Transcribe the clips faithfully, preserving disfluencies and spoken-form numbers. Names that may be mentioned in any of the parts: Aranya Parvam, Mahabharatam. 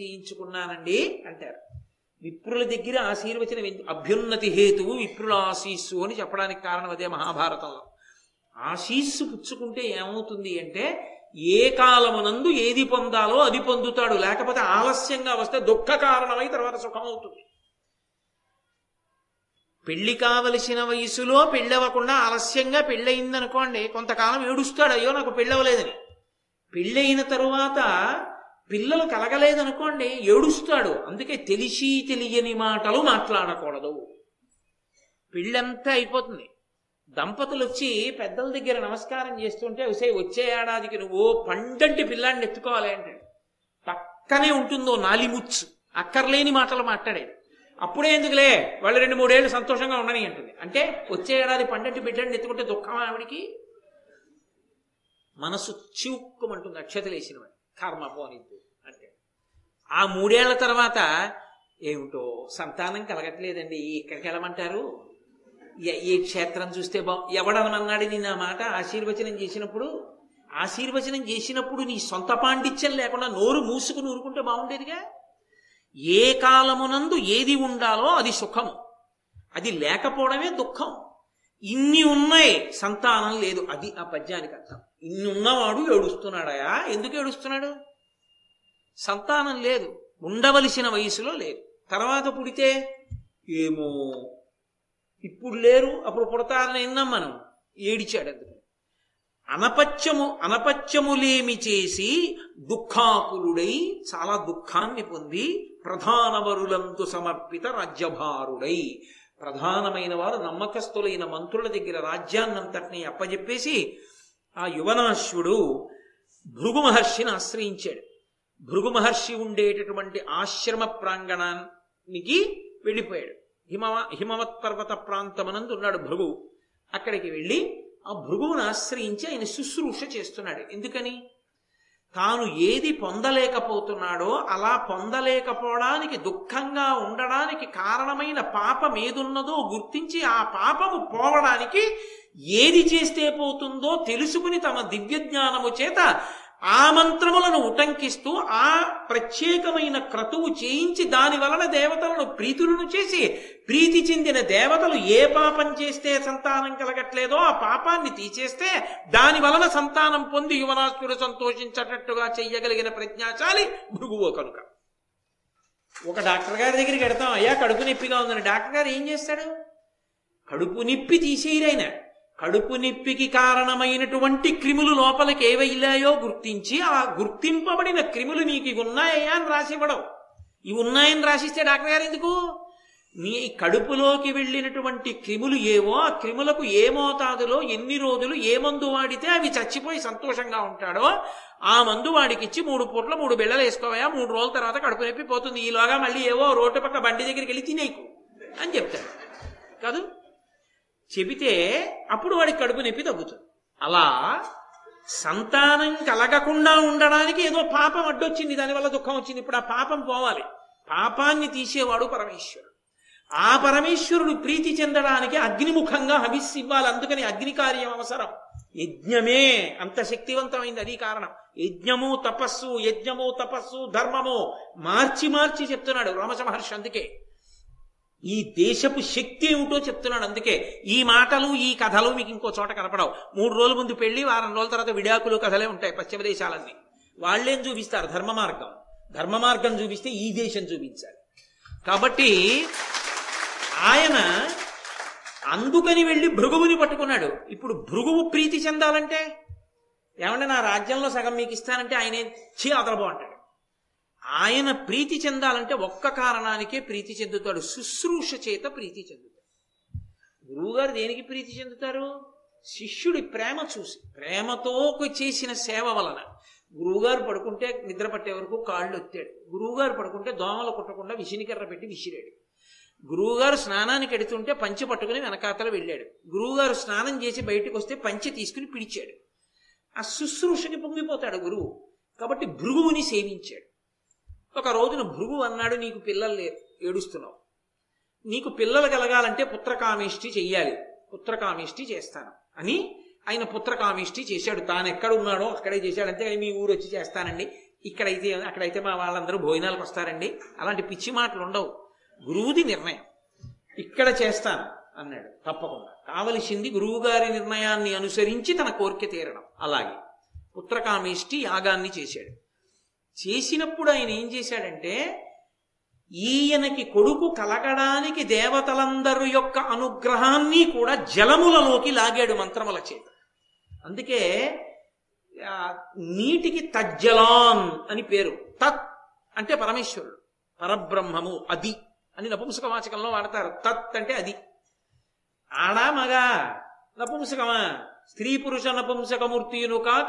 చేయించుకున్నానండి అంటారు. విప్రుల దగ్గర ఆశీర్వచనం అభ్యున్నతి హేతువు విప్రుల ఆశీస్సు అని చెప్పడానికి కారణం అదే మహాభారతంలో. ఆశీస్సు పుచ్చుకుంటే ఏమవుతుంది అంటే ఏ కాలమునందు ఏది పొందాలో అది పొందుతాడు, లేకపోతే ఆలస్యంగా వస్తే దుఃఖ కారణమై తర్వాత సుఖం అవుతుంది. పెళ్లి కావలసిన వయసులో పెళ్ళవకుండా ఆలస్యంగా పెళ్ళయిందనుకోండి, కొంతకాలం ఏడుస్తాడు అయ్యో నాకు పెళ్ళవలేదని. పెళ్ళయిన తరువాత పిల్లలు కలగలేదనుకోండి ఏడుస్తాడు. అందుకే తెలిసి తెలియని మాటలు మాట్లాడకూడదు. పెళ్ళంతా అయిపోతుంది, దంపతులు వచ్చి పెద్దల దగ్గర నమస్కారం చేస్తుంటే ఉసే వచ్చే ఏడాదికి నువ్వు పండంటి పిల్లాన్ని ఎత్తుకోవాలి అంటాడు. పక్కనే ఉంటుందో నాలిముచ్చు అక్కర్లేని మాటలు మాట్లాడేది. అప్పుడే ఎందుకులే వాళ్ళు రెండు మూడేళ్ళు సంతోషంగా ఉండని అంటుంది. అంటే వచ్చే ఏడాది పండంటి బిడ్డని ఎత్తుకుంటే దుఃఖం ఆవిడికి, మనసు చిక్కుమంటుంది. అక్షతలేసిన వాడు కర్మ పోనిద్దు అంటే ఆ మూడేళ్ల తర్వాత ఏమిటో సంతానం కలగట్లేదండి, ఇక్కడికి వెళ్ళమంటారు, ఏ క్షేత్రం చూస్తే బా ఎవడనమన్నాడు నేను ఆ మాట. ఆశీర్వచనం చేసినప్పుడు ఆశీర్వచనం చేసినప్పుడు నీ సొంత పాండిత్యం లేకుండా నోరు మూసుకుని ఊరుకుంటే బాగుండేదిగా. ఏ కాలమునందు ఏది ఉండాలో అది సుఖం, అది లేకపోవడమే దుఃఖం. ఇన్ని ఉన్నాయి సంతానం లేదు, అది ఆ పద్యానికి అర్థం. ఇన్ని ఉన్నవాడు ఏడుస్తున్నాడయా, ఎందుకు ఏడుస్తున్నాడు? సంతానం లేదు, ఉండవలసిన వయసులో లేదు, తర్వాత పుడితే ఏమో ఇప్పుడు లేరు అప్పుడు పుడతారని విన్నాం మనం, ఏడిచాడు. అందుకని అనపత్యము అనపత్యములేమి చేసి దుఃఖాకులుడై చాలా దుఃఖాన్ని పొంది ప్రధానవరులందు సమర్పిత రాజ్యభారుడై, ప్రధానమైన వారు నమ్మకస్తులైన మంత్రుల దగ్గర రాజ్యాన్నంతటినీ అప్పజెప్పేసి ఆ యువనాశ్వుడు భృగు మహర్షిని ఆశ్రయించాడు. భృగు మహర్షి ఉండేటటువంటి ఆశ్రమ ప్రాంగణానికి వెళ్ళిపోయాడు. హిమ హిమవత్ పర్వత ప్రాంతమనందు ఉన్నాడు భృగు. అక్కడికి వెళ్ళి ఆ భృగువును ఆశ్రయించి ఆయన శుశ్రూష చేస్తున్నాడు. ఎందుకని? తాను ఏది పొందలేకపోతున్నాడో అలా పొందలేకపోవడానికి దుఃఖంగా ఉండడానికి కారణమైన పాపం ఏదున్నదో గుర్తించి ఆ పాపము పోవడానికి ఏది చేస్తే పోతుందో తెలుసుకుని తమ దివ్య జ్ఞానము చేత ఆ మంత్రములను ఉటంకిస్తూ ఆ ప్రత్యేకమైన క్రతువు చేయించి దాని వలన దేవతలను ప్రీతులను చేసి ప్రీతి చెందిన దేవతలు ఏ పాపం చేస్తే సంతానం కలగట్లేదో ఆ పాపాన్ని తీసేస్తే దాని వలన సంతానం పొంది యువనాస్తుడు సంతోషించేటట్టుగా చెయ్యగలిగిన ప్రజ్ఞాశాలి భృగువు కనుక. ఒక డాక్టర్ గారి దగ్గరికి వెడతాం, అయ్యా కడుపు నొప్పిగా ఉందని. డాక్టర్ గారు ఏం చేస్తాడు? కడుపు నొప్పి తీసేయరైనా కడుపు నొప్పికి కారణమైనటువంటి క్రిములు లోపలికి ఏవైలాయో గుర్తించి ఆ గుర్తింపబడిన క్రిములు నీకు ఇవి ఉన్నాయా అని రాసివ్వడం. ఇవి ఉన్నాయని రాసిస్తే డాక్టర్ గారు ఎందుకు? నీ కడుపులోకి వెళ్ళినటువంటి క్రిములు ఏవో ఆ క్రిములకు ఏ మోతాదులో ఎన్ని రోజులు ఏ మందు వాడితే అవి చచ్చిపోయి సంతోషంగా ఉంటాడో ఆ మందు వాడికి ఇచ్చి మూడు పూట్ల మూడు బిళ్ళలు వేసుకోవయా, మూడు రోజుల తర్వాత కడుపు నొప్పి పోతుంది, ఈలోగా మళ్ళీ ఏవో రోడ్డు పక్క బండి దగ్గరికి వెళ్ళి తినేకు అని చెప్తాడు కాదు. చెబితే అప్పుడు వాడికి కడుపు నొప్పి తగ్గుతుంది. అలా సంతానం కలగకుండా ఉండడానికి ఏదో పాపం అడ్డొచ్చింది, దానివల్ల దుఃఖం వచ్చింది. ఇప్పుడు ఆ పాపం పోవాలి, పాపాన్ని తీసేవాడు పరమేశ్వరుడు. ఆ పరమేశ్వరుడు ప్రీతి చెందడానికి అగ్నిముఖంగా హవిస్సివ్వాలి, అందుకని అగ్ని కార్యం అవసరం. యజ్ఞమే అంత శక్తివంతమైంది, అది కారణం. యజ్ఞము తపస్సు యజ్ఞము తపస్సు ధర్మము మార్చి మార్చి చెప్తున్నాడు రోమశ మహర్షి. అందుకే ఈ దేశపు శక్తి ఏమిటో చెప్తున్నాడు. అందుకే ఈ మాటలు ఈ కథలు మీకు ఇంకో చోట కనపడవు. మూడు రోజుల ముందు పెళ్లి, వారం రోజుల తర్వాత విడాకులు కథలే ఉంటాయి పశ్చిమ దేశాలన్నీ. వాళ్ళేం చూపిస్తారు? ధర్మ మార్గం. ధర్మ మార్గం చూపిస్తే ఈ దేశం చూపించాలి. కాబట్టి ఆయన అందుకని వెళ్ళి భృగువుని పట్టుకున్నాడు. ఇప్పుడు భృగువు ప్రీతి చెందాలంటే ఏమంటే నా రాజ్యంలో సగం మీకు ఇస్తానంటే ఆయన చీ అదలబో అంటాడు. ఆయన ప్రీతి చెందాలంటే ఒక్క కారణానికే ప్రీతి చెందుతాడు, శుశ్రూష చేత ప్రీతి చెందుతాడు. గురువుగారు దేనికి ప్రీతి చెందుతారు? శిష్యుడి ప్రేమ చూసి, ప్రేమతో చేసిన సేవ వలన. గురువుగారు పడుకుంటే నిద్ర పట్టే వరకు కాళ్ళు ఒత్తాడు, గురువుగారు పడుకుంటే దోమలు కుట్టకుండా విసినికర్ర పెట్టి విసిరాడు, గురువుగారు స్నానానికి ఎడుతుంటే పంచి పట్టుకుని వెనకాతలు వెళ్ళాడు, గురువుగారు స్నానం చేసి బయటకు వస్తే పంచి తీసుకుని పిడిచాడు. ఆ శుశ్రూషకి పొంగిపోతాడు గురువు. కాబట్టి భృగువుని సేవించాడు. ఒక రోజున భృగు అన్నాడు, నీకు పిల్లలు లేరు, ఏడుస్తున్నావు, నీకు పిల్లలు కలగాలంటే పుత్రకామేష్టి చెయ్యాలి, పుత్రకామేష్టి చేస్తాను అని ఆయన పుత్రకామేష్టి చేశాడు. తాను ఎక్కడున్నాడో అక్కడే చేశాడు, అంతేగాని మీ ఊరు వచ్చి చేస్తానండి ఇక్కడైతే అక్కడైతే మా వాళ్ళందరూ భోజనాలకు వస్తారండి, అలాంటి పిచ్చి మాటలు ఉండవు, గురువుది నిర్ణయం, ఇక్కడ చేస్తాను అన్నాడు తప్పకుండా. కావలసింది గురువుగారి నిర్ణయాన్ని అనుసరించి తన కోరిక తీరడం. అలాగే పుత్రకామేష్టి యాగాన్ని చేశాడు. చేసినప్పుడు ఆయన ఏం చేశాడంటే, ఈయనకి కొడుకు కలగడానికి దేవతలందరి యొక్క అనుగ్రహాన్ని కూడా జలములలోకి లాగాడు మంత్రముల చేత. అందుకే నీటికి తజ్జలాన్ అని పేరు. తత్ అంటే పరమేశ్వరుడు, పరబ్రహ్మము, అది అని నపుంసకవాచకంలో వాడతారు. తత్ అంటే అది, ఆడా మగా నపుంసకమా, స్త్రీ పురుష నపుంసకమూర్తియును కాక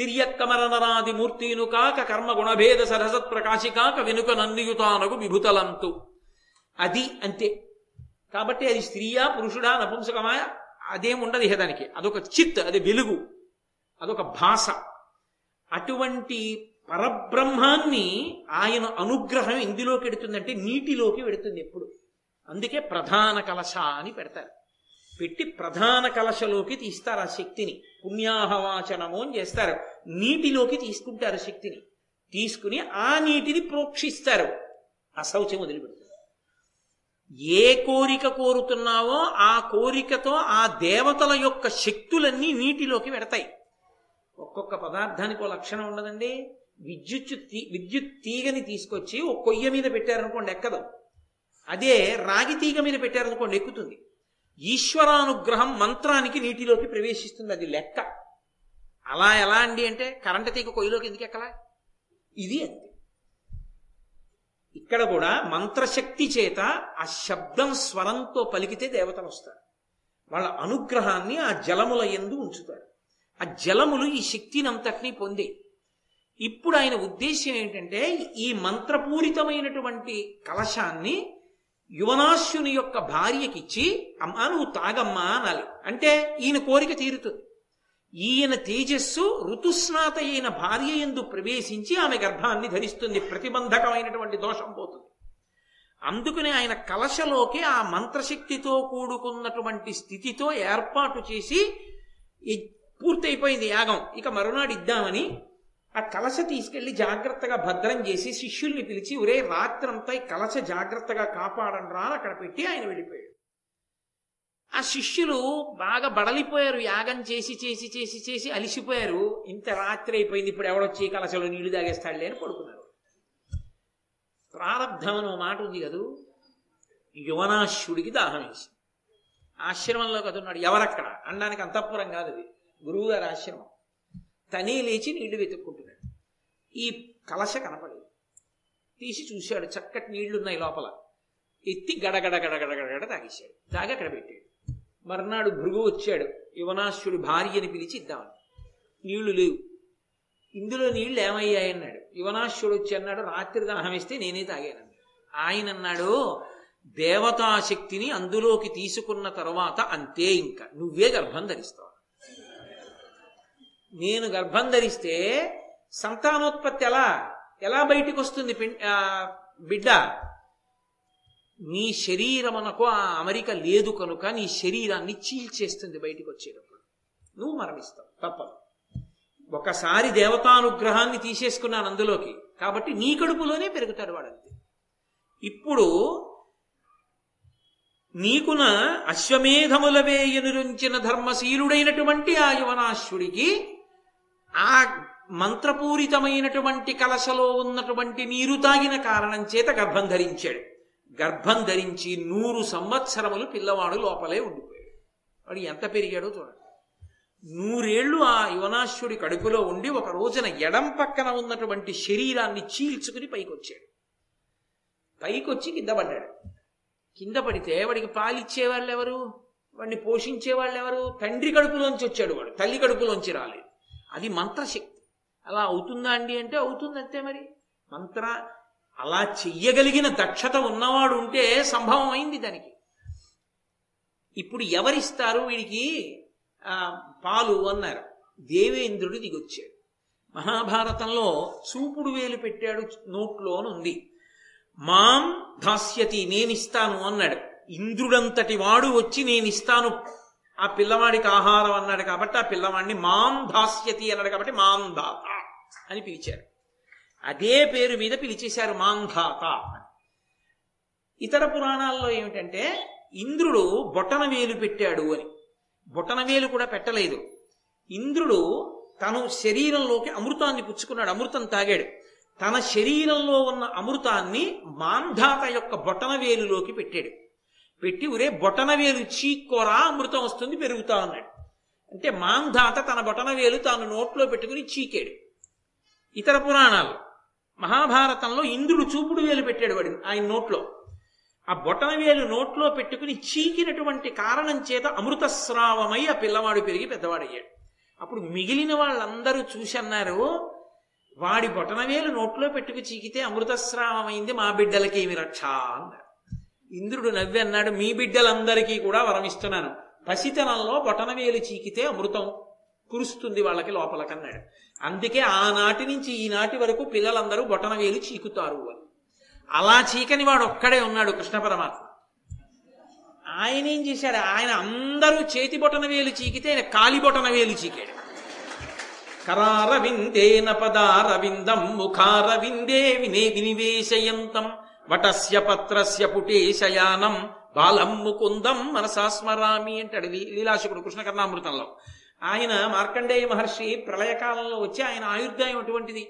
తిరియక్కమర నరాది మూర్తియును కాక కర్మ గుణభేద సరసత్ ప్రకాశి కాక వెనుక నన్నియుతానగు విభుతలంతు, అది అంతే. కాబట్టి అది స్త్రీయా పురుషుడా నపుంసకమా అదేం ఉండదు ఇహ దానికి. అదొక చిత్, అది వెలుగు, అదొక భాష. అటువంటి పరబ్రహ్మాన్ని ఆయన అనుగ్రహం ఎందులోకి వెడుతుందంటే నీటిలోకి వెడుతుంది ఎప్పుడు. అందుకే ప్రధాన కలశ అని పెడతారు, పెట్టి ప్రధాన కలశలోకి తీస్తారు ఆ శక్తిని, పుణ్యాహవాచనము అని చేస్తారు, నీటిలోకి తీసుకుంటారు శక్తిని. తీసుకుని ఆ నీటిని ప్రోక్షిస్తారు, అశౌచం వదిలిపెడతారు. ఏ కోరిక కోరుతున్నావో ఆ కోరికతో ఆ దేవతల యొక్క శక్తులన్నీ నీటిలోకి పెడతాయి. ఒక్కొక్క పదార్థానికి ఒక లక్షణం ఉండదండి. విద్యుత్ తీ విద్యుత్ తీగని తీసుకొచ్చి ఒక కొయ్య మీద పెట్టారనుకోండి ఎక్కదు, అదే రాగి తీగ మీద పెట్టారనుకోండి ఎక్కుతుంది. ఈశ్వరానుగ్రహం మంత్రానికి నీటిలోకి ప్రవేశిస్తుంది, అది లెక్క. అలా ఎలా అండి అంటే కరెంటు తీగ కొయ్యలోకి ఎందుకు ఎక్కలా, ఇది అంతే. ఇక్కడ కూడా మంత్రశక్తి చేత ఆ శబ్దం స్వరంతో పలికితే దేవతలు వస్తారు, వాళ్ళ అనుగ్రహాన్ని ఆ జలముల యందు ఉంచుతారు. ఆ జలములు ఈ శక్తిని అంతటినీ పొందే. ఇప్పుడు ఆయన ఉద్దేశ్యం ఏంటంటే ఈ మంత్రపూరితమైనటువంటి కలశాన్ని యువనాశ్యుని యొక్క భార్యకిచ్చి, అమ్మా నువ్వు తాగమ్మా అనాలి. అంటే ఈయన కోరిక తీరుతుంది. ఈయన తేజస్సు ఋతుస్నాత అయిన భార్య యందు ప్రవేశించి ఆమె గర్భాన్ని ధరిస్తుంది, ప్రతిబంధకమైనటువంటి దోషం పోతుంది. అందుకనే ఆయన కలశలోకి ఆ మంత్రశక్తితో కూడుకున్నటువంటి స్థితితో ఏర్పాటు చేసి పూర్తయిపోయింది యాగం, ఇక మరునాడు ఇద్దామని ఆ కలశ తీసుకెళ్లి జాగ్రత్తగా భద్రం చేసి శిష్యుల్ని పిలిచి, ఒరే రాత్రంతా ఈ కలశ జాగ్రత్తగా కాపాడండి రా అక్కడ పెట్టి ఆయన వెళ్ళిపోయాడు. ఆ శిష్యులు బాగా బడలిపోయారు, యాగం చేసి చేసి చేసి చేసి అలిసిపోయారు. ఇంత రాత్రి అయిపోయింది, ఇప్పుడు ఎవడొచ్చి కలశలో నీళ్లు తాగేస్తాడులే అని పడుకున్నారు. ప్రారంధం అని ఒక మాట ఉంది కదూ, యువనాశ్యుడికి దాహం వేసి ఆశ్రమంలో కదున్నాడు. ఎవరక్కడ అనడానికి అంతఃపురం కాదు, అది గురువుగారి ఆశ్రమం. తనే లేచి నీళ్లు వెతుక్కుంటున్నాడు. ఈ కలశ కనపడేది, తీసి చూశాడు, చక్కటి నీళ్లున్నాయి లోపల. ఎత్తి గడగడ గడగడ గడగడ తాగేశాడు, తాగి అక్కడ పెట్టాడు. మర్నాడు భృగు వచ్చాడు, యువనాశ్యుడి భార్యని పిలిచి ఇద్దామని. నీళ్లు లేవు, ఇందులో నీళ్లు ఏమయ్యాయన్నాడు. యువనాశ్యుడు వచ్చి అన్నాడు, రాత్రి దాహం వేస్తే నేనే తాగానన్నాడు. ఆయన అన్నాడు, దేవతాశక్తిని అందులోకి తీసుకున్న తర్వాత అంతే, ఇంకా నువ్వే గర్భం ధరిస్తావు. నేను గర్భం ధరిస్తే సంతానోత్పత్తి ఎలా ఎలా బయటికి వస్తుంది బిడ్డ? నీ శరీరమునకు ఆ అమరిక లేదు కనుక నీ శరీరాన్ని చీల్చేస్తుంది బయటికి వచ్చేటప్పుడు, నువ్వు మరణిస్తావు తప్పదు. ఒకసారి దేవతానుగ్రహాన్ని తీసేసుకున్నాను అందులోకి, కాబట్టి నీ కడుపులోనే పెరుగుతాడు వాడంతే. ఇప్పుడు నీకున అశ్వమేధములవే ఎనురుంచిన ధర్మశీలుడైనటువంటి ఆ యువనాశ్యుడికి ఆ మంత్రపూరితమైనటువంటి కలశలో ఉన్నటువంటి నీరు తాగిన కారణం చేత గర్భం ధరించాడు. గర్భం ధరించి నూరు సంవత్సరములు పిల్లవాడు లోపలే ఉండిపోయాడు. వాడు ఎంత పెరిగాడో చూడండి. నూరేళ్లు ఆ యువనాశ్యుడి కడుపులో ఉండి ఒక రోజున ఎడం పక్కన ఉన్నటువంటి శరీరాన్ని చీల్చుకుని పైకొచ్చాడు. పైకొచ్చి కింద పడ్డాడు. కింద పడితే వాడికి పాలిచ్చేవాళ్ళు ఎవరు, వాడిని పోషించేవాళ్ళు ఎవరు? తండ్రి కడుపులోంచి వచ్చాడు వాడు, తల్లి కడుపులోంచి రాలేదు. అది మంత్రశక్తి. అలా అవుతుందా అండి అంటే అవుతుంది అంతే. మరి మంత్ర అలా చెయ్యగలిగిన దక్షత ఉన్నవాడు ఉంటే సంభవం అయింది దానికి. ఇప్పుడు ఎవరిస్తారు వీడికి పాలు అన్నారు, దేవేంద్రుడు దిగొచ్చాడు. మహాభారతంలో చూపుడు వేలు పెట్టాడు నోట్లోనుంది, మాం దాస్యతి నేనిస్తాను అన్నాడు. ఇంద్రుడంతటి వాడు వచ్చి నేనిస్తాను ఆ పిల్లవాడికి ఆహారం అన్నాడు, కాబట్టి ఆ పిల్లవాడిని మాం దాస్యతి అన్నాడు, కాబట్టి మాం దాత అని పిలిచారు. అదే పేరు మీద పిలిచేశారు మాంధాత. ఇతర పురాణాల్లో ఏమిటంటే ఇంద్రుడు బొటన వేలు పెట్టాడు అని, బొటన వేలు కూడా పెట్టలేదు. ఇంద్రుడు తను శరీరంలోకి అమృతాన్ని పుచ్చుకున్నాడు, అమృతం తాగాడు. తన శరీరంలో ఉన్న అమృతాన్ని మాంధాత యొక్క బొటన వేలులోకి పెట్టాడు. పెట్టి ఒరే బొటన వేలు చీక్కోరా అమృతం వస్తుంది పెరుగుతా అన్నాడు. అంటే మాంధాత తన బొటన వేలు తాను నోట్లో పెట్టుకుని చీకాడు. ఇతర పురాణాలు మహాభారతంలో ఇంద్రుడు చూపుడు వేలు పెట్టాడు వాడి ఆయన నోట్లో. ఆ బొటన వేలు నోట్లో పెట్టుకుని చీకినటువంటి కారణం చేత అమృతస్రావమై ఆ పిల్లవాడు పెరిగి పెద్దవాడయ్యాడు. అప్పుడు మిగిలిన వాళ్ళందరూ చూసన్నారు, వాడి బొటన వేలు నోట్లో పెట్టుకు చీకితే అమృతస్రావమైంది, మా బిడ్డలకి ఏమి రక్ష అన్నారు. ఇంద్రుడు నవ్వి అన్నాడు, మీ బిడ్డలందరికీ కూడా వరమిస్తున్నాను, పసితనంలో బొటన వేలు చీకితే అమృతం కురుస్తుంది వాళ్ళకి లోపలకన్నాడు. అందుకే ఆనాటి నుంచి ఈనాటి వరకు పిల్లలందరూ బొటన వేలు చీకుతారు అని. అలా చీకని వాడు ఒక్కడే ఉన్నాడు, కృష్ణ పరమాత్మ. ఆయన ఏం చేశాడు, ఆయన అందరూ చేతి బొటన వేలు చీకితే ఆయన కాలి బొటన వేలు చీకాడు. కరారవిందేన పదారవిందం ముఖారవిందే వినే వినివేశయంతం వటస్య పత్రస్య పుటే శయానం బాలం ముకుందం మనసాస్మరామి అంటాడు లీలాశకుడు కృష్ణకర్ణామృతంలో. ఆయన మార్కండేయ మహర్షి ప్రళయకాలంలో వచ్చి ఆయన ఆయుర్దాయం అటువంటిది,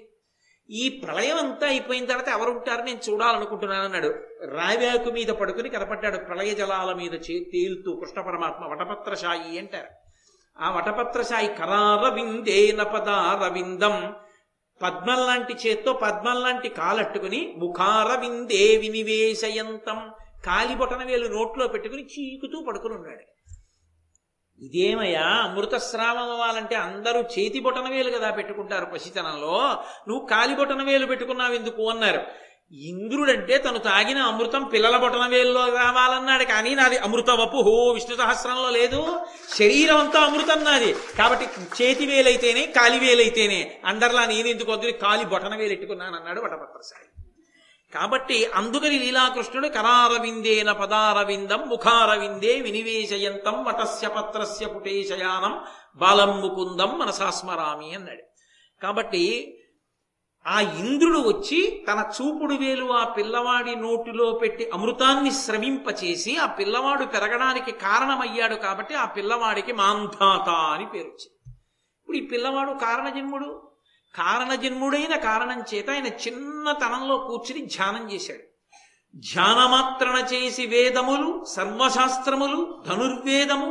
ఈ ప్రళయం అంతా అయిపోయిన తర్వాత ఎవరు ఉంటారు నేను చూడాలనుకుంటున్నాను అన్నాడు. రావ్యాకు మీద పడుకుని కనపడ్డాడు ప్రళయ జలాల మీద తేలుతూ కృష్ణ పరమాత్మ. వటపత్రశాయి అంటారు ఆ వటపత్రశాయి. కరారవిందేన పదారవిందం, పద్మల్లాంటి చేత్తో పద్మల్లాంటి కాలట్టుకుని, ముఖారవిందే వినివేశయంతం, కాలి బొటన వేలు నోట్లో పెట్టుకుని చీకుతూ పడుకుని ఉన్నాడు. ఇదేమయ్యా అమృతస్రావం అవ్వాలంటే అందరూ చేతి బొటన వేలు కదా పెట్టుకుంటారు పసితనంలో, నువ్వు కాలి బొటన వేలు పెట్టుకున్నావు ఎందుకు అన్నారు. ఇంద్రుడంటే తను తాగిన అమృతం పిల్లల బొటన వేలులో రావాలన్నాడు, కానీ నాది అమృతవపు హో విష్ణు సహస్రంలో లేదు, శరీరం అంతా అమృతం నాది, కాబట్టి చేతి వేలైతేనే కాలి వేలైతేనే, అందరిలా నేను ఎందుకు వద్దు కాలి బొటన వేలు పెట్టుకున్నాను అన్నాడు వటపత్రశాయి. కాబట్టి అందుకని లీలాకృష్ణుడు కరారవిందేన పదారవిందం ముఖారవిందే వినివేశయంతం వటస్య పత్రస్య పుటేశయానం బాలం ముకుందం మనసాస్మరామి అన్నాడు. కాబట్టి ఆ ఇంద్రుడు వచ్చి తన చూపుడు వేలు ఆ పిల్లవాడి నోటిలో పెట్టి అమృతాన్ని స్రవింపచేసి ఆ పిల్లవాడు పెరగడానికి కారణమయ్యాడు. కాబట్టి ఆ పిల్లవాడికి మాంధాత అని పేరు వచ్చింది. ఇప్పుడు ఈ పిల్లవాడు కారణజన్ముడు, కారణజన్ముడైన కారణం చేత ఆయన చిన్నతనంలో కూర్చుని ధ్యానం చేశాడు. ధ్యానమాత్రణ చేసి వేదములు సర్వశాస్త్రములు ధనుర్వేదము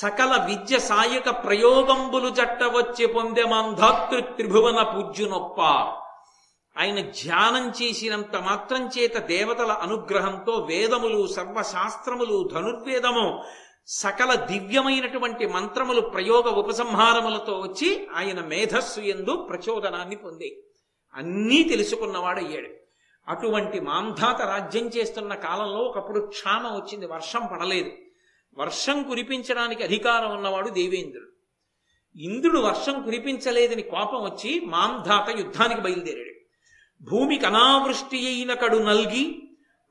సకల విద్య సాయక ప్రయోగంబులు జట్ట వచ్చి పొందే మంధాతృ త్రిభువన పూజ్యునొప్ప. ఆయన ధ్యానం చేసినంత మాత్రం చేత దేవతల అనుగ్రహంతో వేదములు సర్వశాస్త్రములు ధనుర్వేదము సకల దివ్యమైనటువంటి మంత్రములు ప్రయోగ ఉపసంహారములతో వచ్చి ఆయన మేధస్సు యందు ప్రచోదనాన్ని పొంది అన్నీ తెలుసుకున్నవాడు అయ్యాడు. అటువంటి మాంధాత రాజ్యం చేస్తున్న కాలంలో ఒకప్పుడు క్షామం వచ్చింది, వర్షం పడలేదు. వర్షం కురిపించడానికి అధికారం ఉన్నవాడు దేవేంద్రుడు. ఇంద్రుడు వర్షం కురిపించలేదని కోపం వచ్చి మాంధాత యుద్ధానికి బయలుదేరాడు. భూమికి అనావృష్టి అయిన కడు నల్గి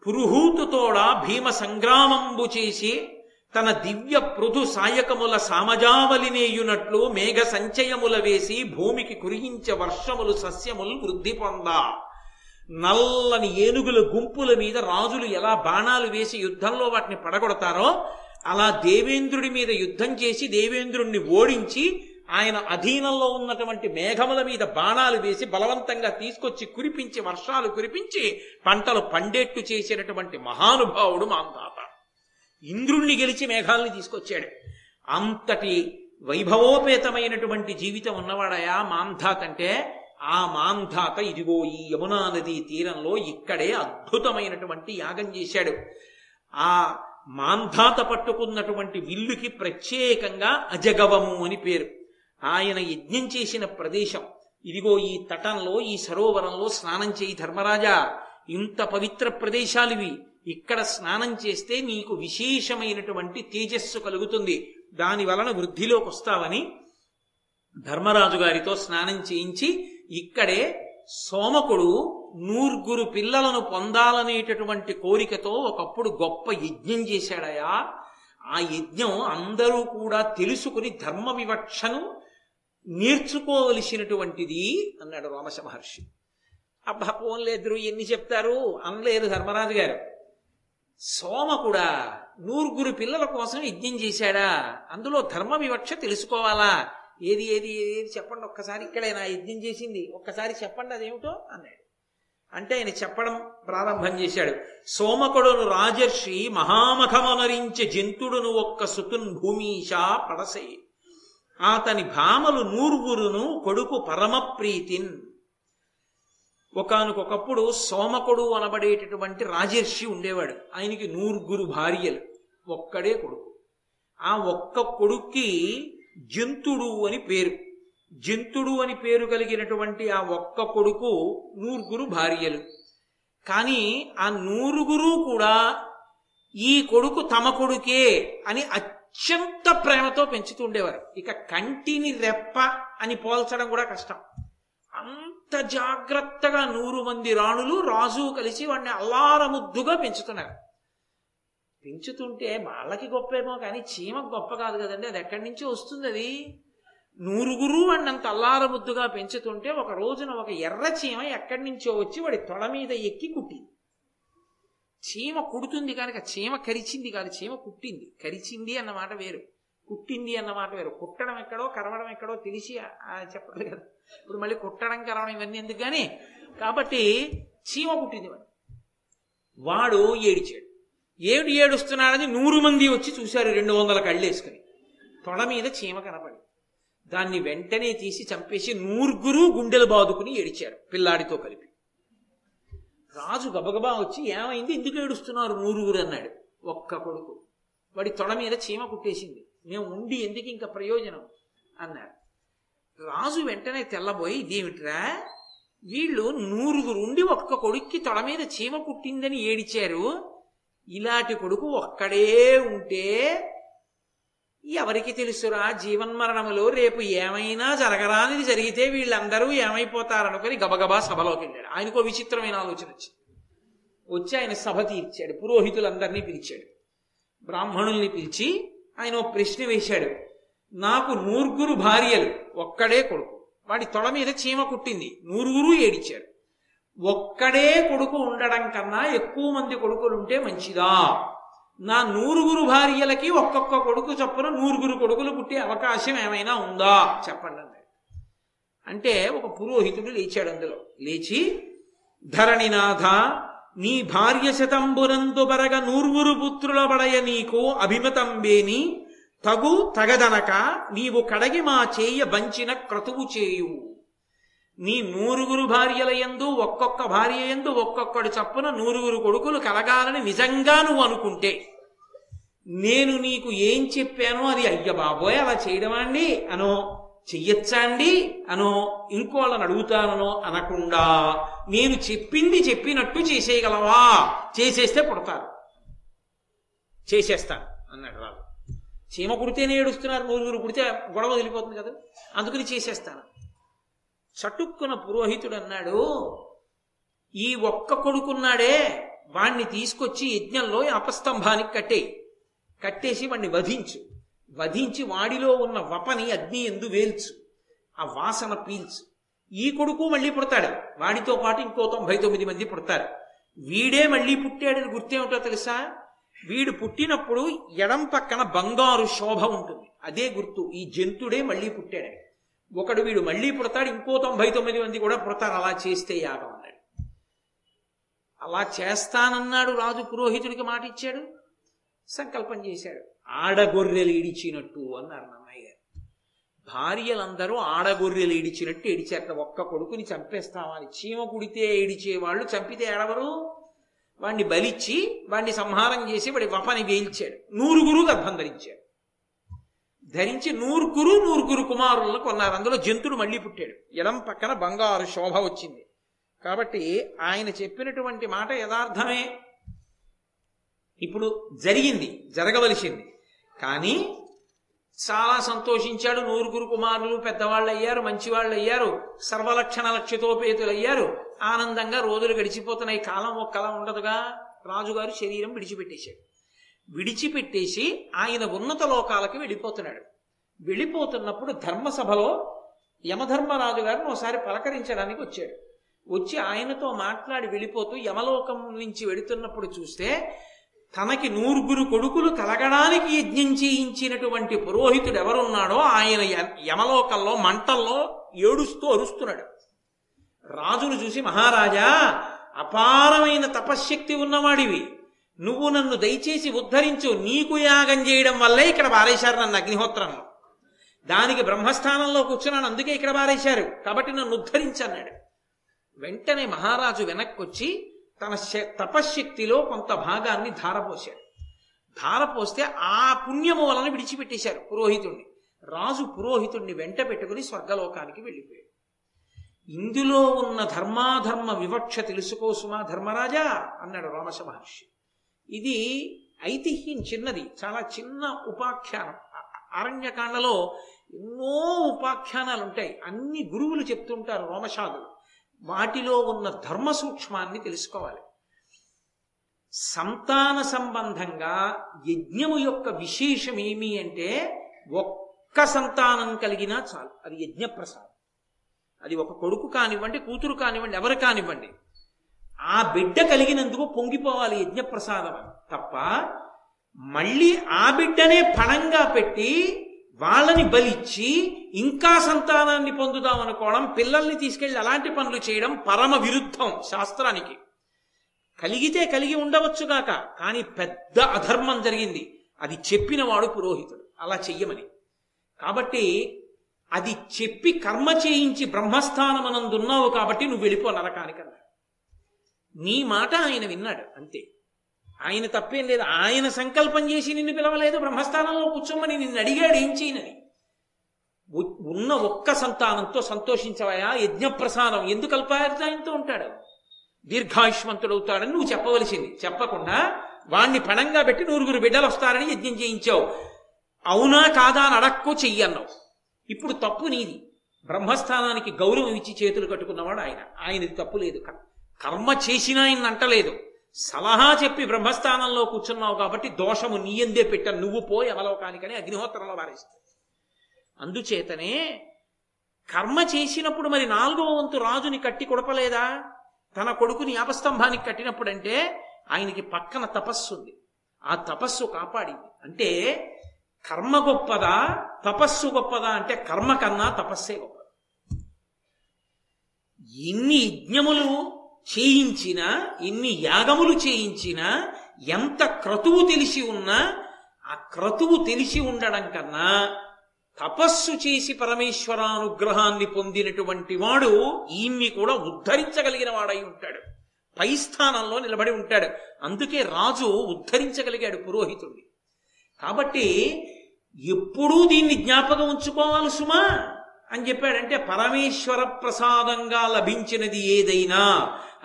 పురుహూతుతోడా భీమ సంగ్రామంబు చేసి తన దివ్య పృథు సాయకముల సామజావలినేయునట్లు మేఘ సంచయముల వేసి భూమికి కురియించే వర్షములు సస్యములు వృద్ధి పొంద. నల్లని ఏనుగుల గుంపుల మీద రాజులు ఎలా బాణాలు వేసి యుద్ధంలో వాటిని పడగొడతారో అలా దేవేంద్రుడి మీద యుద్ధం చేసి దేవేంద్రుణ్ణి ఓడించి ఆయన అధీనంలో ఉన్నటువంటి మేఘముల మీద బాణాలు వేసి బలవంతంగా తీసుకొచ్చి కురిపించి వర్షాలు కురిపించి పంటలు పండేట్టు చేసినటువంటి మహానుభావుడు మాంధాత. ఇంద్రుణ్ణి గెలిచి మేఘాలని తీసుకొచ్చాడు. అంతటి వైభవోపేతమైనటువంటి జీవితం ఉన్నవాడయా మాంధాత అంటే ఆ మాంధాత ఇదిగో ఈ యమునా నది తీరంలో ఇక్కడే అద్భుతమైనటువంటి యాగం చేశాడు. ఆ మాంధాత పట్టుకున్నటువంటి విల్లుకి ప్రత్యేకంగా అజగవము అని పేరు. ఆయన యజ్ఞం చేసిన ప్రదేశం ఇదిగో ఈ తటంలో ఈ సరోవరంలో స్నానం చేయి ధర్మరాజా, ఇంత పవిత్ర ప్రదేశాలివి, ఇక్కడ స్నానం చేస్తే నీకు విశేషమైనటువంటి తేజస్సు కలుగుతుంది, దాని వలన వృద్ధిలోకి వస్తావని ధర్మరాజు గారితో స్నానం చేయించి ఇక్కడే సోమకుడు నూర్గురు పిల్లలను పొందాలనేటటువంటి కోరికతో ఒకప్పుడు గొప్ప యజ్ఞం చేశాడయా. ఆ యజ్ఞం అందరూ కూడా తెలుసుకుని ధర్మ వివక్షను నేర్చుకోవలసినటువంటిది అన్నాడు రోమశ మహర్షి. అబ్బా పోన్లేదురు ఎన్ని చెప్తారు అనలేదు ధర్మరాజు గారు. సోమ కూడా నూరుగురు పిల్లల కోసం యజ్ఞం చేశాడా, అందులో ధర్మ వివక్ష తెలుసుకోవాలా, ఏది ఏది ఏది చెప్పండి ఒక్కసారి, ఇక్కడైనా యజ్ఞం చేసింది ఒక్కసారి చెప్పండి అదేమిటో అన్నాడు. అంటే ఆయన చెప్పడం ప్రారంభం చేశాడు. సోమకుడును రాజర్షి మహామఖమనరించే జంతుడును ఒక్క సుతున్ భూమీషా పడసే, అతని భామలు నూరుగురును కొడుకు పరమప్రీతిన్. ఒకనకొకప్పుడు సోమకుడు అనబడేటటువంటి రాజర్షి ఉండేవాడు, ఆయనకి నూరుగురు భార్యలు, ఒక్కడే కొడుకు. ఆ ఒక్క కొడుక్కి జంతుడు అని పేరు. జంతుడు అని పేరు కలిగినటువంటి ఆ ఒక్క కొడుకు నూరుగురు భార్యలు. కానీ ఆ నూరుగురు కూడా ఈ కొడుకు తమ కొడుకే అని అత్యంత ప్రేమతో పెంచుతుండేవారు. ఇక కంటిని రెప్ప అని పోల్చడం కూడా కష్టం. అంత జాగ్రత్తగా నూరు మంది రాణులు రాజు కలిసి వాడిని అల్లారముద్దుగా పెంచుతున్నారు. పెంచుతుంటే వాళ్ళకి గొప్పేమో కానీ చీమకు గొప్ప కాదు కదండి, అది ఎక్కడి నుంచి వస్తుంది? అది నూరుగురు వాడిని అంత అల్లారముద్దుగా పెంచుతుంటే ఒక రోజున ఒక ఎర్ర చీమ ఎక్కడి నుంచో వచ్చి వాడి తొడ మీద ఎక్కి కుట్టింది. చీమ కుడుతుంది కనుక చీమ కరిచింది కాదు, చీమ కుట్టింది. కరిచింది అన్నమాట వేరు, కుట్టింది అన్నమాట వేరు. కుట్టడం ఎక్కడో కరవడం ఎక్కడో తెలిసి చెప్పదు కదా, ఇప్పుడు మళ్ళీ కుట్టడం కరవడం ఇవన్నీ ఎందుకు కానీ. కాబట్టి చీమ కుట్టింది వాడు వాడు ఏడిచాడు. ఏడు ఏడుస్తున్నాడని నూరు మంది వచ్చి చూశారు, రెండు వందల కళ్ళు వేసుకుని. తొడ మీద చీమ కనపడి దాన్ని వెంటనే తీసి చంపేసి నూరుగురు గుండెలు బాదుకుని ఏడిచారు పిల్లాడితో కలిపి. రాజు గబగబా వచ్చి ఏమైంది, ఎందుకు ఏడుస్తున్నారు నూరుగురు అన్నాడు. ఒక్క కొడుకు, వాడి తొడ మీద చీమ కుట్టేసింది, మేము ఉండి ఎందుకు ఇంకా ప్రయోజనం అన్నారు. రాజు వెంటనే తెల్లబోయి, ఇదేమిట్రా వీళ్ళు నూరుగురు ఉండి ఒక్క కొడుక్కి తొడ మీద చీమ కుట్టిందని ఏడిచారు, ఇలాంటి కొడుకు ఒక్కడే ఉంటే ఎవరికి తెలుసురా, జీవన్మరణములో రేపు ఏమైనా జరగరానిది జరిగితే వీళ్ళందరూ ఏమైపోతారనుకొని గబగబా సభలోకి వెళ్ళాడు. ఆయనకు విచిత్రమైన ఆలోచన వచ్చింది. వచ్చి ఆయన సభ తీర్చాడు, పురోహితులందరినీ పిలిచాడు, బ్రాహ్మణుల్ని పిలిచి ఆయన ఓ ప్రశ్న వేశాడు. నాకు నూరుగురు భార్యలు, ఒక్కడే కొడుకు, వాడి తొడ మీద చీమ కుట్టింది, నూరుగురు ఏడిచారు, ఒక్కడే కొడుకు ఉండడం కన్నా ఎక్కువ మంది కొడుకులుంటే మంచిదా? నా నూరుగురు భార్యలకి ఒక్కొక్క కొడుకు చొప్పున నూరుగురు కొడుకులు పుట్టే అవకాశం ఏమైనా ఉందా చెప్పండి అన్నాడు. అంటే ఒక పురోహితుడు లేచాడు. అందులో లేచి, ధరణినాథ, నీ భార్య శతంబునందు బరగ నూరుగురు పుత్రుల బడయ నీకు అభిమతంబేని తగు తగదనక నీవు కడగి మా చేయ బంచిన క్రతువు చేయు. నీ నూరుగురు భార్యల యందు ఒక్కొక్క భార్య యందు ఒక్కొక్కడు చప్పున నూరుగురు కొడుకులు కలగాలని నిజంగా నువ్వు అనుకుంటే నేను నీకు ఏం చెప్పానో అది అయ్య బాబోయ్ అలా చేయడమాండి అనో, చెయ్యొచ్చాండి అనో, ఇంకోళ్ళని అడుగుతానో అనకుండా నేను చెప్పింది చెప్పినట్టు చేసేయగలవా? చేసేస్తే పుడతారు, చేసేస్తాను అన్నాడు రాజు. చీమ కుడితేనే ఏడుస్తున్నారు, నూరుగురు కుడితే గొడవ వదిలిపోతుంది కదా, అందుకని చేసేస్తాను. చటుక్కున పురోహితుడు అన్నాడు, ఈ ఒక్క కొడుకున్నాడే వాణ్ణి తీసుకొచ్చి యజ్ఞంలో అపస్తంభానికి కట్టే కట్టేసి వాణ్ణి వధించు, వధించి వాడిలో ఉన్న వపని అగ్ని ఎందు వేల్చు, ఆ వాసన పీల్చు. ఈ కొడుకు మళ్ళీ పుడతాడు, వాడితో పాటు ఇంకో తొంభై తొమ్మిది మంది పుడతారు. వీడే మళ్ళీ పుట్టాడని గుర్తేమిటో తెలుసా? వీడు పుట్టినప్పుడు ఎడం పక్కన బంగారు శోభ ఉంటుంది, అదే గుర్తు, ఈ జంతుడే మళ్ళీ పుట్టాడని. ఒకడు వీడు మళ్ళీ పుడతాడు, ఇంకో తొంభై తొమ్మిది మంది కూడా పుడతారు, అలా చేస్తే యాగం అన్నాడు. అలా చేస్తానన్నాడు రాజు, పురోహితుడికి మాట ఇచ్చాడు, సంకల్పం చేశాడు. ఆడగొర్రెలు ఏడిచినట్టు అన్నారు నాన్నయ్య గారు. భార్యలందరూ ఆడగొర్రెలు ఏడిచినట్టు ఏడిచేట, ఒక్క కొడుకుని చంపేస్తామా అని. చీమ కుడితే ఏడిచేవాళ్ళు చంపితే ఏడవరు, వాణ్ణి బలిచ్చి వాణ్ణి సంహారం చేసి వాడి వపని వేయించాడు. నూరుగురు గర్భం ధరించాడు, ధరించి నూరుగురు నూరుగురు కుమారులను కొన్నారు. అందులో జంతుడు మళ్ళీ పుట్టాడు, ఎడం పక్కన బంగారు శోభ వచ్చింది. కాబట్టి ఆయన చెప్పినటువంటి మాట యథార్థమే, ఇప్పుడు జరిగింది, జరగవలసింది. కానీ చాలా సంతోషించాడు, నూరుగురు కుమారులు పెద్దవాళ్ళు అయ్యారు, మంచివాళ్ళు అయ్యారు, సర్వలక్షణ లక్ష్యతోపేతులయ్యారు. ఆనందంగా రోజులు గడిచిపోతున్నాయి, కాలం ఒక కళ ఉండదుగా. రాజుగారు శరీరం విడిచిపెట్టేశాడు. విడిచిపెట్టేసి ఆయన ఉన్నత లోకాలకి వెళ్ళిపోతున్నాడు. వెళ్ళిపోతున్నప్పుడు ధర్మసభలో యమధర్మరాజు గారిని ఒకసారి పలకరించడానికి వచ్చాడు. వచ్చి ఆయనతో మాట్లాడి వెళ్ళిపోతూ యమలోకం నుంచి వెడుతున్నప్పుడు చూస్తే తనకి నూరుగురు కొడుకులు కలగడానికి యజ్ఞం చేయించినటువంటి పురోహితుడు ఎవరున్నాడో ఆయన యమలోకంలో మంటల్లో ఏడుస్తూ అరుస్తున్నాడు. రాజును చూసి, మహారాజా, అపారమైన తపశ్శక్తి ఉన్నవాడివి నువ్వు, నన్ను దయచేసి ఉద్ధరించు. నీకు యాగం చేయడం వల్లే ఇక్కడ బారేశారు నన్ను అగ్నిహోత్రంలో, దానికి బ్రహ్మస్థానంలో కూర్చున్నాను, అందుకే ఇక్కడ బారేశారు, కాబట్టి నన్ను ఉద్ధరించన్నాడు. వెంటనే మహారాజు వెనక్కొచ్చి తన తపశ్శక్తిలో కొంత భాగాన్ని ధారపోశాడు. ధారపోస్తే ఆ పుణ్యము వలన విడిచిపెట్టేశారు పురోహితుణ్ణి. రాజు పురోహితుణ్ణి వెంట పెట్టుకుని స్వర్గలోకానికి వెళ్ళిపోయాడు. ఇందులో ఉన్న ధర్మాధర్మ వివక్ష తెలుసుకో సుమా ధర్మరాజా అన్నాడు రామశ మహర్షి. ఇది ఐతిహ్యం, చిన్నది, చాలా చిన్న ఉపాఖ్యానం. అరణ్యకాండలో ఎన్నో ఉపాఖ్యానాలు ఉంటాయి, అన్ని గురువులు చెప్తుంటారు రోమశాదులు. వాటిలో ఉన్న ధర్మ సూక్ష్మాన్ని తెలుసుకోవాలి. సంతాన సంబంధంగా యజ్ఞము యొక్క విశేషం ఏమి అంటే, ఒక్క సంతానం కలిగినా చాలు, అది యజ్ఞప్రసాదం. అది ఒక కొడుకు కానివ్వండి, కూతురు కానివ్వండి, ఎవరు కానివ్వండి, ఆ బిడ్డ కలిగినందుకు పొంగిపోవాలి యజ్ఞప్రసాదం అని. తప్ప మళ్ళీ ఆ బిడ్డనే పణంగా పెట్టి వాళ్ళని బలిచ్చి ఇంకా సంతానాన్ని పొందుదాం అనుకోవడం, పిల్లల్ని తీసుకెళ్లి అలాంటి పనులు చేయడం పరమ విరుద్ధం శాస్త్రానికి. కలిగితే కలిగి ఉండవచ్చుగాక, కానీ పెద్ద అధర్మం జరిగింది, అది చెప్పినవాడు పురోహితుడు, అలా చెయ్యమని. కాబట్టి అది చెప్పి కర్మ చేయించి బ్రహ్మస్థానమనందున్నావు కాబట్టి నువ్వు వెళ్ళిపో నరకానికి అన్నాడు. నీ మాట ఆయన విన్నాడు, అంతే. ఆయన తప్పేం లేదు, ఆయన సంకల్పం చేసి నిన్ను పిలవలేదు, బ్రహ్మస్థానంలో కూర్చోమని నిన్ను అడిగాడు ఏం చేయనని. ఉన్న ఒక్క సంతానంతో సంతోషించవయా, యజ్ఞప్రసాదం, ఎందుకు అల్పాయుర్దాయంతో ఉంటాడు, దీర్ఘాయుష్మంతుడవుతాడని నువ్వు చెప్పవలసింది. చెప్పకుండా వాణ్ణి పణంగా పెట్టి నూరుగురు బిడ్డలు వస్తారని యజ్ఞం చేయించావు. అవునా కాదా అని అడక్కో చెయ్యన్నావు. ఇప్పుడు తప్పు నీది. బ్రహ్మస్థానానికి గౌరవం ఇచ్చి చేతులు కట్టుకున్నవాడు ఆయన, ఆయనది తప్పు లేదు. కర్మ చేసినా ఆయన అంటలేదు, సలహా చెప్పి బ్రహ్మస్థానంలో కూర్చున్నావు కాబట్టి దోషము నీ ఎందే పెట్ట, నువ్వు పోయి అవలోకానికని అగ్నిహోత్రంలో వారేస్తా. అందుచేతనే కర్మ చేసినప్పుడు మరి నాలుగవ వంతు రాజుని కట్టి కొడపలేదా? తన కొడుకుని యాపస్తంభానికి కట్టినప్పుడంటే ఆయనకి పక్కన తపస్సు ఉంది, ఆ తపస్సు కాపాడింది. అంటే కర్మ గొప్పదా తపస్సు గొప్పదా అంటే కర్మ కన్నా తపస్సే గొప్పది. ఎన్ని యజ్ఞములు చేయించినా, ఎన్ని యాగములు చేయించినా, ఎంత క్రతువు తెలిసి ఉన్నా, ఆ క్రతువు తెలిసి ఉండడం కన్నా తపస్సు చేసి పరమేశ్వరానుగ్రహాన్ని పొందినటువంటి వాడు ఈమె కూడా ఉద్ధరించగలిగిన వాడై ఉంటాడు, పై స్థానంలో నిలబడి ఉంటాడు. అందుకే రాజు ఉద్ధరించగలిగాడు పురోహితుడిని. కాబట్టి ఎప్పుడూ దీన్ని జ్ఞాపకం ఉంచుకోవాలి సుమా అని చెప్పాడంటే, పరమేశ్వర ప్రసాదంగా లభించినది ఏదైనా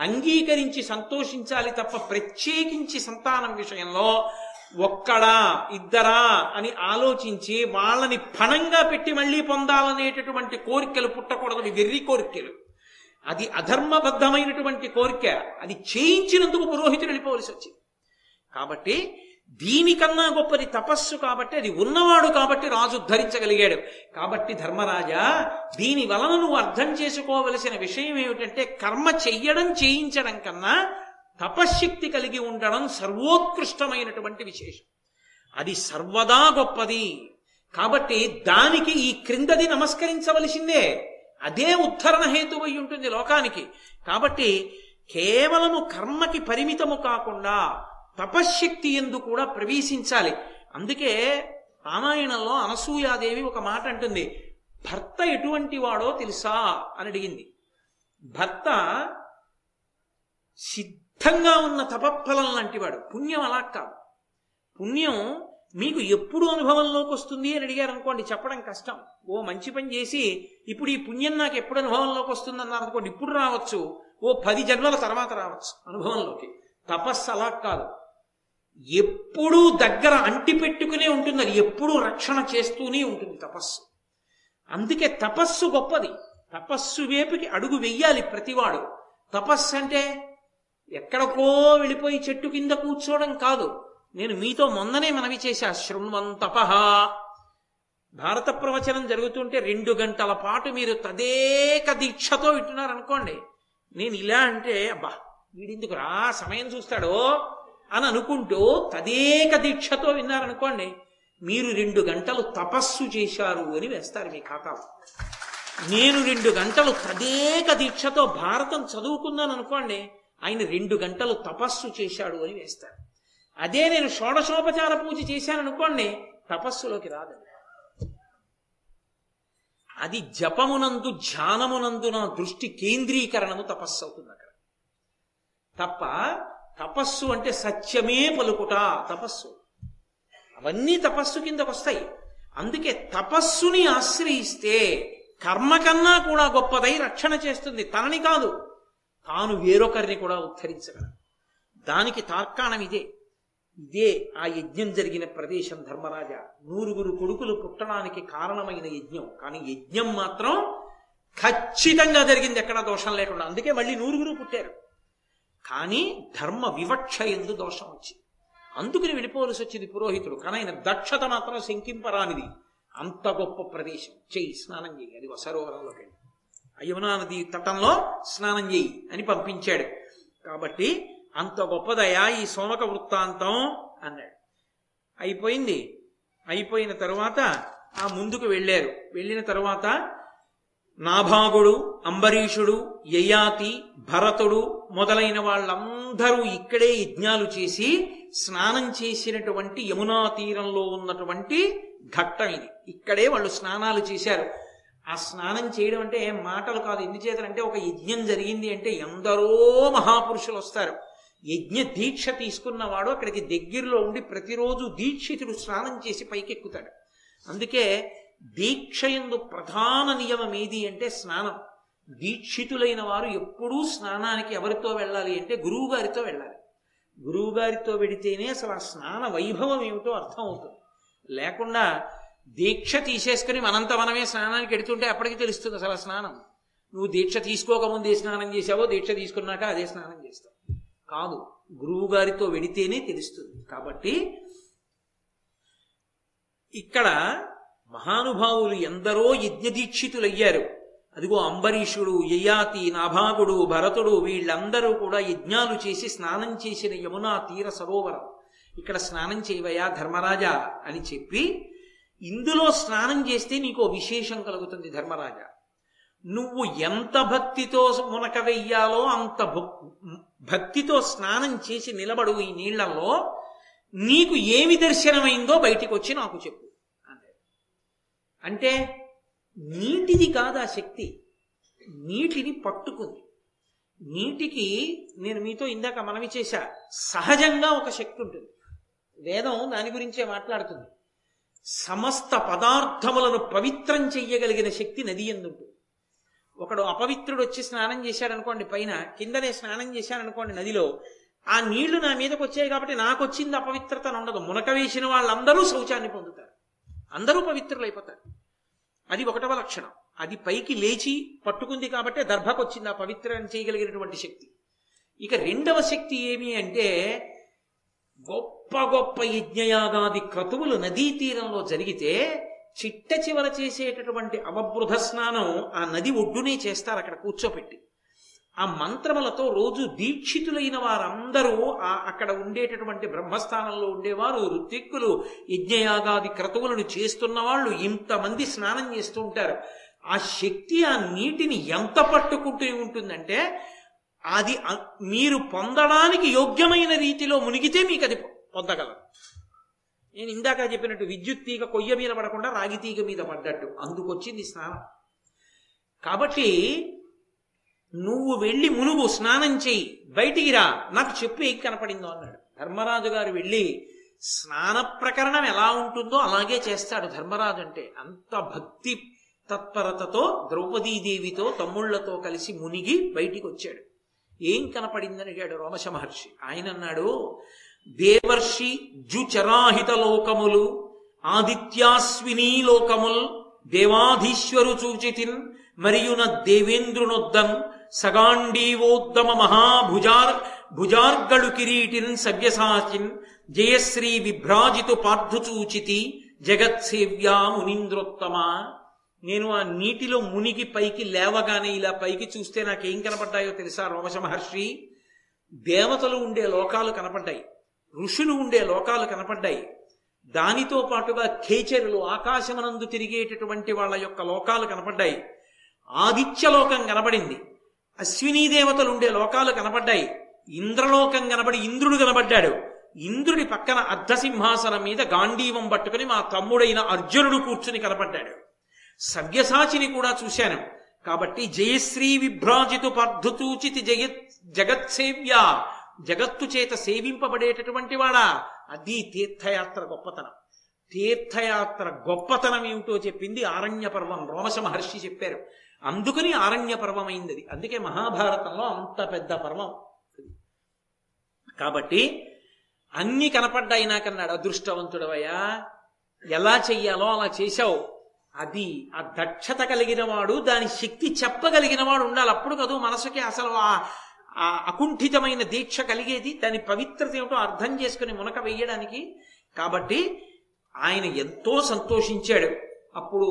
అంగీకరించి సంతోషించాలి తప్ప ప్రత్యేకించి సంతానం విషయంలో ఒక్కడా ఇద్దరా అని ఆలోచించి వాళ్ళని పణంగా పెట్టి మళ్ళీ పొందాలనేటటువంటి కోరికలు పుట్టకూడదు. వెర్రి కోరికలు, అది అధర్మబద్ధమైనటువంటి కోరిక, అది చేయించినందుకు పురోహితుడు వెళ్ళిపోవలసి వచ్చింది. కాబట్టి దీనికన్నా గొప్పది తపస్సు, కాబట్టి అది ఉన్నవాడు కాబట్టి రాజు ఉద్ధరించగలిగాడు. కాబట్టి ధర్మరాజా, దీని వలన నువ్వు అర్థం చేసుకోవలసిన విషయం ఏమిటంటే, కర్మ చెయ్యడం చేయించడం కన్నా తపశ్శక్తి కలిగి ఉండడం సర్వోత్కృష్టమైనటువంటి విశేషం, అది సర్వదా గొప్పది. కాబట్టి దానికి ఈ క్రిందది నమస్కరించవలసిందే, అదే ఉద్ధరణ హేతువై ఉంటుంది లోకానికి. కాబట్టి కేవలము కర్మకి పరిమితము కాకుండా తపశ్శక్తి ఎందు కూడా ప్రవేశించాలి. అందుకే రామాయణంలో అనసూయాదేవి ఒక మాట అంటుంది, భర్త ఎటువంటి వాడో తెలుసా అని అడిగింది. భర్త సిద్ధంగా ఉన్న తపఫలం లాంటివాడు, పుణ్యం అలా కాదు. పుణ్యం మీకు ఎప్పుడు అనుభవంలోకి వస్తుంది అని అడిగారు అనుకోండి, చెప్పడం కష్టం. ఓ మంచి పని చేసి ఇప్పుడు ఈ పుణ్యం నాకు ఎప్పుడు అనుభవంలోకి వస్తుంది అన్నారు అనుకోండి, ఇప్పుడు రావచ్చు, ఓ పది జన్మల తర్వాత రావచ్చు అనుభవంలోకి. తపస్సు అలా కాదు, ఎప్పుడూ దగ్గర అంటి పెట్టుకునే ఉంటుంది, అది ఎప్పుడూ రక్షణ చేస్తూనే ఉంటుంది తపస్సు. అందుకే తపస్సు గొప్పది, తపస్సు వేపుకి అడుగు వెయ్యాలి ప్రతివాడు. తపస్సు అంటే ఎక్కడికో వెళ్ళిపోయి చెట్టు కింద కూర్చోవడం కాదు. నేను మీతో మొన్ననే మనవి చేశా, శృణ్వంతపహ భారత ప్రవచనం జరుగుతుంటే రెండు గంటల పాటు మీరు తదేక దీక్షతో వింటున్నారనుకోండి, నేను ఇలా అంటే అబ్బా వీడిందుకురా సమయం చూస్తాడో అని అనుకుంటూ తదేక దీక్షతో విన్నారనుకోండి, మీరు రెండు గంటలు తపస్సు చేశారు అని వేస్తారు మీ ఖాతాలో. నేను రెండు గంటలు తదేక దీక్షతో భారతం చదువుకున్నాను అనుకోండి, ఆయన రెండు గంటలు తపస్సు చేశాడు అని వేస్తారు. అదే నేను షోడశోపచార పూజ చేశాననుకోండి, తపస్సులోకి రాదు. అది జపమునందు ధ్యానమునందు నా దృష్టి కేంద్రీకరణము తపస్సు అవుతుంది అక్కడ. తప్ప తపస్సు అంటే సత్యమే పలుకుట తపస్సు, అవన్నీ తపస్సు కింద వస్తాయి. అందుకే తపస్సుని ఆశ్రయిస్తే కర్మ కన్నా కూడా గొప్పదై రక్షణ చేస్తుంది. తనని కాదు, తాను వేరొకరిని కూడా ఉద్ధరించగలరు. దానికి తార్కాణం ఇదే. ఇదే ఆ యజ్ఞం జరిగిన ప్రదేశం ధర్మరాజా. నూరుగురు కొడుకులు పుట్టడానికి కారణమైన యజ్ఞం, కానీ యజ్ఞం మాత్రం ఖచ్చితంగా జరిగింది, ఎక్కడ దోషం లేకుండా. అందుకే మళ్ళీ నూరుగురు పుట్టారు. కానీ ధర్మ వివక్ష ఎందు దోషం వచ్చింది, అందుకుని వెళ్ళిపోవలసి వచ్చింది పురోహితుడు. కానీ ఆయన దక్షత మాత్రం శంకింపరానిది. అంత గొప్ప ప్రదేశం, చేయి స్నానం చేయి, అది సరోవరంలోకి వెళ్ళి యమునా నది తటంలో స్నానం చేయి అని పంపించాడు. కాబట్టి అంత గొప్పదయా ఈ సోమక వృత్తాంతం అన్నాడు. అయిపోయింది. అయిపోయిన తరువాత ఆ ముందుకు వెళ్ళారు. వెళ్ళిన తరువాత నాభాగుడు, అంబరీషుడు, యయాతి, భరతుడు మొదలైన వాళ్ళందరూ ఇక్కడే యజ్ఞాలు చేసి స్నానం చేసినటువంటి యమునా తీరంలో ఉన్నటువంటి ఘట్టం ఇది. ఇక్కడే వాళ్ళు స్నానాలు చేశారు. ఆ స్నానం చేయడం అంటే ఏం మాటలు కాదు. ఎందుచేతనంటే ఒక యజ్ఞం జరిగింది అంటే ఎందరో మహాపురుషులు వస్తారు. యజ్ఞ దీక్ష తీసుకున్నవాడు అక్కడికి దగ్గరలో ఉండి ప్రతిరోజు దీక్షితుడు స్నానం చేసి పైకెక్కుతాడు. అందుకే దీక్షయందు ప్రధాన నియమం ఏది అంటే స్నానం. దీక్షితులైన వారు ఎప్పుడూ స్నానానికి ఎవరితో వెళ్ళాలి అంటే గురువు గారితో వెళ్ళాలి. గురువు గారితో వెడితేనే అసలు ఆ స్నాన వైభవం ఏమిటో అర్థం అవుతుంది. లేకుండా దీక్ష తీసేసుకుని మనంత మనమే స్నానానికి వెడుతుంటే అప్పటికి తెలుస్తుంది అసలు స్నానం. నువ్వు దీక్ష తీసుకోకముందు ఏ స్నానం చేసావో దీక్ష తీసుకున్నాక అదే స్నానం చేస్తావు కాదు, గురువు గారితో వెడితేనే తెలుస్తుంది. కాబట్టి ఇక్కడ మహానుభావులు ఎందరో యజ్ఞ దీక్షితులయ్యారు. అదిగో అంబరీషుడు, యయాతి, నాభాగుడు, భరతుడు వీళ్ళందరూ కూడా యజ్ఞాలు చేసి స్నానం చేసిన యమునా తీర సరోవరం. ఇక్కడ స్నానం చేయవయా ధర్మరాజా అని చెప్పి, ఇందులో స్నానం చేస్తే నీకు విశేషం కలుగుతుంది ధర్మరాజా. నువ్వు ఎంత భక్తితో మునక వెయ్యాలో అంత భక్తితో స్నానం చేసి నిలబడు ఈ నీళ్లలో. నీకు ఏమి దర్శనమైందో బయటికి వచ్చి నాకు చెప్పు అన్నాడు. అంటే నీటిది కాదు ఆ శక్తి, నీటిని పట్టుకుంది. నీటికి నేను మీతో ఇందాక మనవి చేశా, సహజంగా ఒక శక్తి ఉంటుంది. వేదం దాని గురించే మాట్లాడుతుంది. సమస్త పదార్థములను పవిత్రం చెయ్యగలిగిన శక్తి నది ఎందుంటుంది. ఒకడు అపవిత్రుడు వచ్చి స్నానం చేశాడనుకోండి, పైన కిందనే స్నానం చేశాడనుకోండి నదిలో, ఆ నీళ్లు నా మీదకి వచ్చాయి కాబట్టి నాకు వచ్చింది అపవిత్రత ఉండదు. మునక వేసిన వాళ్ళందరూ శౌచాన్ని పొందుతారు, అందరూ పవిత్రులైపోతారు. అది ఒకటవ లక్షణం. అది పైకి లేచి పట్టుకుంది కాబట్టి దర్భకు వచ్చింది ఆ పవిత్రం చేయగలిగినటువంటి శక్తి. ఇక రెండవ శక్తి ఏమి అంటే, గొప్ప గొప్ప యజ్ఞయాగాది క్రతువులు నదీ తీరంలో జరిగితే చిట్ట చివర చేసేటటువంటి అవబృధ స్నానం ఆ నది ఒడ్డునే చేస్తారు అక్కడ కూర్చోపెట్టి. ఆ మంత్రములతో రోజు దీక్షితులైన వారందరూ ఆ అక్కడ ఉండేటటువంటి బ్రహ్మస్థానంలో ఉండేవారు, ఋత్విక్కులు, యజ్ఞయాగాది క్రతువులను చేస్తున్న వాళ్ళు, ఇంతమంది స్నానం చేస్తూ ఉంటారు. ఆ శక్తి ఆ నీటిని ఎంత పట్టుకుంటూ ఉంటుందంటే అది మీరు పొందడానికి యోగ్యమైన రీతిలో మునిగితే మీకు అది పొందగలరు. నేను ఇందాక చెప్పినట్టు విద్యుత్ తీగ కొయ్య మీద పడకుండా రాగి తీగ మీద పడ్డట్టు అందుకొచ్చింది స్నానం. కాబట్టి నువ్వు వెళ్ళి మునుగు, స్నానం చేయి, బయటికి రా, నాకు చెప్పు ఏం కనపడిందో అన్నాడు. ధర్మరాజు గారు వెళ్ళి స్నాన ప్రకరణం ఎలా ఉంటుందో అలాగే చేస్తాడు ధర్మరాజు. అంటే అంత భక్తి తత్పరతతో ద్రౌపదీదేవితో తమ్ముళ్లతో కలిసి మునిగి బయటికి వచ్చాడు. ఏం కనపడిందని అడిగాడు రోమశ మహర్షి. ఆయన అన్నాడు, దేవర్షి జుచరాహిత లోకములు ఆదిత్యాస్వినీ లోకముల్ దేవాధీశ్వరు చూచితిన్ మరియున దేవేంద్రునొద్దన్ సగాండీవోద్దమ మహాభుజార్ భుజార్గళు కిరీటిన్ సవ్యసాచిన్ జయశ్రీ విభ్రాజితు పార్థుచూచితి జగత్సేవ్యా మునీంద్రోత్తమ. నేను ఆ నీటిలో మునిగి పైకి లేవగానే ఇలా పైకి చూస్తే నాకేం కనపడ్డాయో తెలుసా రోమశ మహర్షి? దేవతలు ఉండే లోకాలు కనపడ్డాయి, ఋషులు ఉండే లోకాలు కనపడ్డాయి, దానితో పాటుగా ఖేచరులు ఆకాశమనందు తిరిగేటటువంటి వాళ్ళ యొక్క లోకాలు కనపడ్డాయి, ఆదిత్యలోకం కనబడింది, అశ్వినీ దేవతలు ఉండే లోకాలు కనపడ్డాయి, ఇంద్రలోకం కనబడి ఇంద్రుడు కనబడ్డాడు, ఇంద్రుడి పక్కన అర్ధసింహాసనం మీద గాంధీవం పట్టుకుని మా తమ్ముడైన అర్జునుడు కూర్చుని కనపడ్డాడు, సవ్యసాచిని కూడా చూశాను. కాబట్టి జయశ్రీ విభ్రాజితు పర్ధుతూచితి జగత్ జగత్సేవ్య జగత్తు చేత సేవింపబడేటటువంటి వాడా, అది తీర్థయాత్ర గొప్పతనం. తీర్థయాత్ర గొప్పతనం ఏమిటో చెప్పింది ఆరణ్య పర్వం, రోమశ మహర్షి చెప్పారు. అందుకని ఆరణ్య పర్వం అయింది అది. అందుకే మహాభారతంలో అంత పెద్ద పర్వం. కాబట్టి అన్ని కనపడ్డాయి నాకన్నాడు. అదృష్టవంతుడవయ్యా, ఎలా చెయ్యాలో అలా చేశావు. అది ఆ దక్షత కలిగిన వాడు, దాని శక్తి చెప్పగలిగిన వాడు ఉండాలి. అప్పుడు కదూ మనసుకి అసలు ఆ అకుంఠితమైన దీక్ష కలిగేది, దాని పవిత్రత ఏమిటో అర్థం చేసుకుని మునక వేయడానికి. కాబట్టి ఆయన ఎంతో సంతోషించాడు. అప్పుడు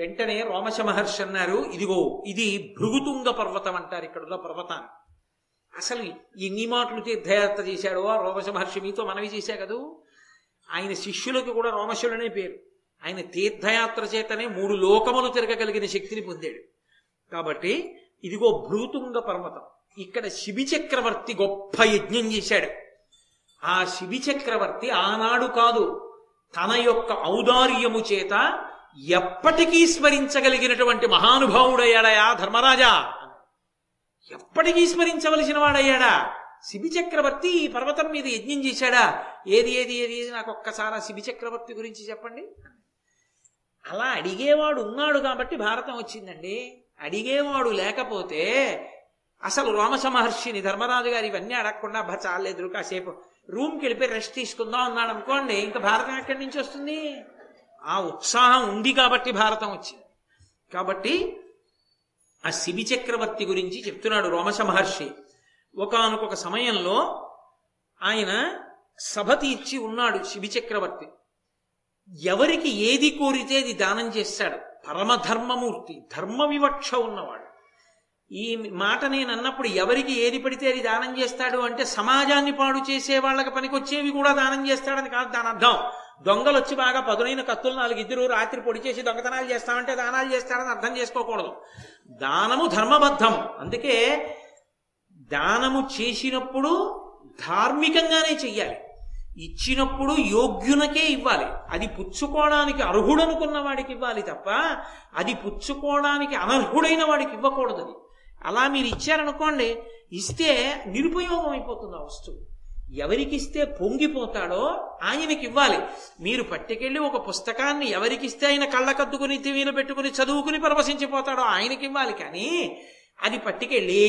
వెంటనే రోమశ మహర్షి అన్నారు, ఇదిగో ఇది భృగుతుంగ పర్వతం అంటారు ఇక్కడున్న పర్వతాన్ని. అసలు ఎన్ని మాటలు తీర్థయాత్ర చేశాడో ఆ రోమశ మహర్షి, మీతో మనవి చేశా కదూ. ఆయన శిష్యులకు కూడా రోమశులనే పేరు. ఆయన తీర్థయాత్ర చేతనే మూడు లోకములు తిరగగలిగిన శక్తిని పొందాడు. కాబట్టి ఇదిగో భృగుతుంగ పర్వతం, ఇక్కడ శిబి చక్రవర్తి గొప్ప యజ్ఞం చేశాడు. ఆ శిబి చక్రవర్తి ఆనాడు కాదు, తన యొక్క ఔదార్యము చేత ఎప్పటికీ స్మరించగలిగినటువంటి మహానుభావుడయ్యాడయా ధర్మరాజా, ఎప్పటికీ స్మరించవలసిన వాడయ్యాడా. శిబి చక్రవర్తి ఈ పర్వతం మీద యజ్ఞం చేశాడా? ఏది ఏది ఏది నాకు ఒక్కసారి శిబి చక్రవర్తి గురించి చెప్పండి. అలా అడిగేవాడు ఉన్నాడు కాబట్టి భారతం వచ్చిందండి. అడిగేవాడు లేకపోతే అసలు రోమశ మహర్షిని ధర్మరాజు గారు ఇవన్నీ అడగకుండా అబ్బా చాలేదు కాసేపు రూమ్కి వెళ్ళిపోయి రెస్ట్ తీసుకుందాం అన్నాడు అనుకోండి, ఇంకా భారతం ఎక్కడి నుంచి వస్తుంది? ఆ ఉత్సాహం ఉంది కాబట్టి భారతం వచ్చింది. కాబట్టి ఆ శిబి చక్రవర్తి గురించి చెప్తున్నాడు రోమశ మహర్షి. ఒకానొక సమయంలో ఆయన సభ తీర్చి ఉన్నాడు శిబి చక్రవర్తి. ఎవరికి ఏది కోరితే అది దానం చేస్తాడు, పరమధర్మమూర్తి, ధర్మ వివక్ష ఉన్నవాడు. ఈ మాట నేను అన్నప్పుడు ఎవరికి ఏది పడితే అది దానం చేస్తాడు అంటే సమాజాన్ని పాడు చేసే వాళ్ళకి పనికొచ్చేవి కూడా దానం చేస్తాడని కాదు దాని అర్థం. దొంగలు వచ్చి బాగా పదునైన కత్తులు నాలుగిద్దరు రాత్రి పొడి చేసి దొంగతనాలు చేస్తామంటే దానాలు చేస్తాడని అర్థం చేసుకోకూడదు. దానము ధర్మబద్ధము. అందుకే దానము చేసినప్పుడు ధార్మికంగానే చెయ్యాలి, ఇచ్చినప్పుడు యోగ్యునకే ఇవ్వాలి. అది పుచ్చుకోవడానికి అర్హుడనుకున్న వాడికి ఇవ్వాలి తప్ప అది పుచ్చుకోవడానికి అనర్హుడైన వాడికి ఇవ్వకూడదు. అది అలా మీరు ఇచ్చారనుకోండి, ఇస్తే నిరుపయోగం అయిపోతుంది ఆ వస్తువు. ఎవరికిస్తే పొంగిపోతాడో ఆయనకి ఇవ్వాలి. మీరు పట్టుకెళ్ళి ఒక పుస్తకాన్ని ఎవరికిస్తే ఆయన కళ్ళకద్దుకుని టీవీలో పెట్టుకుని చదువుకుని పరవశించిపోతాడో ఆయనకి ఇవ్వాలి. కానీ అది పట్టుకెళ్ళి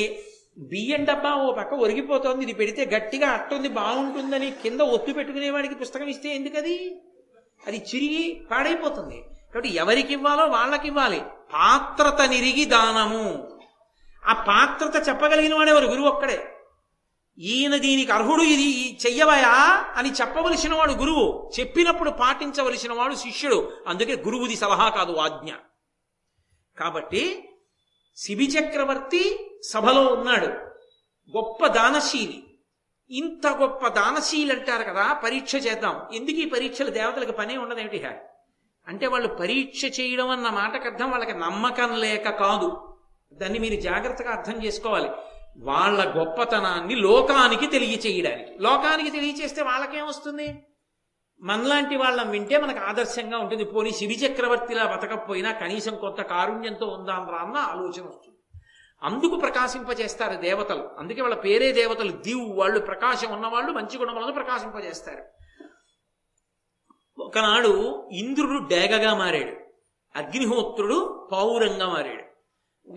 బియ్యం డబ్బా ఓ పక్క ఒరిగిపోతుంది, ఇది పెడితే గట్టిగా అట్టుంది బాగుంటుందని కింద ఒత్తు పెట్టుకునేవాడికి పుస్తకం ఇస్తే ఎందుకది? అది చిరిగి పాడైపోతుంది. కాబట్టి ఎవరికి ఇవ్వాలో వాళ్ళకి ఇవ్వాలి. పాత్రత నిరిగి దానము. ఆ పాత్రత చెప్పగలిగిన వాడెవరు? గురువు ఒక్కడే. ఈయన దీనికి అర్హుడు, ఇది చెయ్యవయా అని చెప్పవలసిన వాడు గురువు, చెప్పినప్పుడు పాటించవలసిన వాడు శిష్యుడు. అందుకే గురువుది సలహా కాదు ఆజ్ఞ. కాబట్టి శిబి చక్రవర్తి సభలో ఉన్నాడు, గొప్ప దానశీలి. ఇంత గొప్ప దానశీలి అంటారు కదా, పరీక్ష చేద్దాం. ఎందుకు ఈ పరీక్షలు? దేవతలకు పనే ఉండదు ఏమిటి హా అంటే వాళ్ళు పరీక్ష చేయడం అన్న మాటకు అర్థం వాళ్ళకి నమ్మకం లేక కాదు. దాన్ని మీరు జాగ్రత్తగా అర్థం చేసుకోవాలి. వాళ్ళ గొప్పతనాన్ని లోకానికి తెలియచేయడానికి. లోకానికి తెలియచేస్తే వాళ్ళకేమొస్తుంది? మనలాంటి వాళ్ళం వింటే మనకు ఆదర్శంగా ఉంటుంది. పోనీ శిబి చక్రవర్తిలా బతకపోయినా కనీసం కొంత కారుణ్యంతో ఉందాం రా అన్న ఆలోచన వస్తుంది. అందుకు ప్రకాశింపజేస్తారు దేవతలు. అందుకే వాళ్ళ పేరే దేవతలు, దివు వాళ్ళు, ప్రకాశం ఉన్నవాళ్ళు, మంచి గుణములను ప్రకాశింపజేస్తారు. ఒకనాడు ఇంద్రుడు డేగగా మారాడు, అగ్నిహోత్రుడు పావురంగా మారాడు.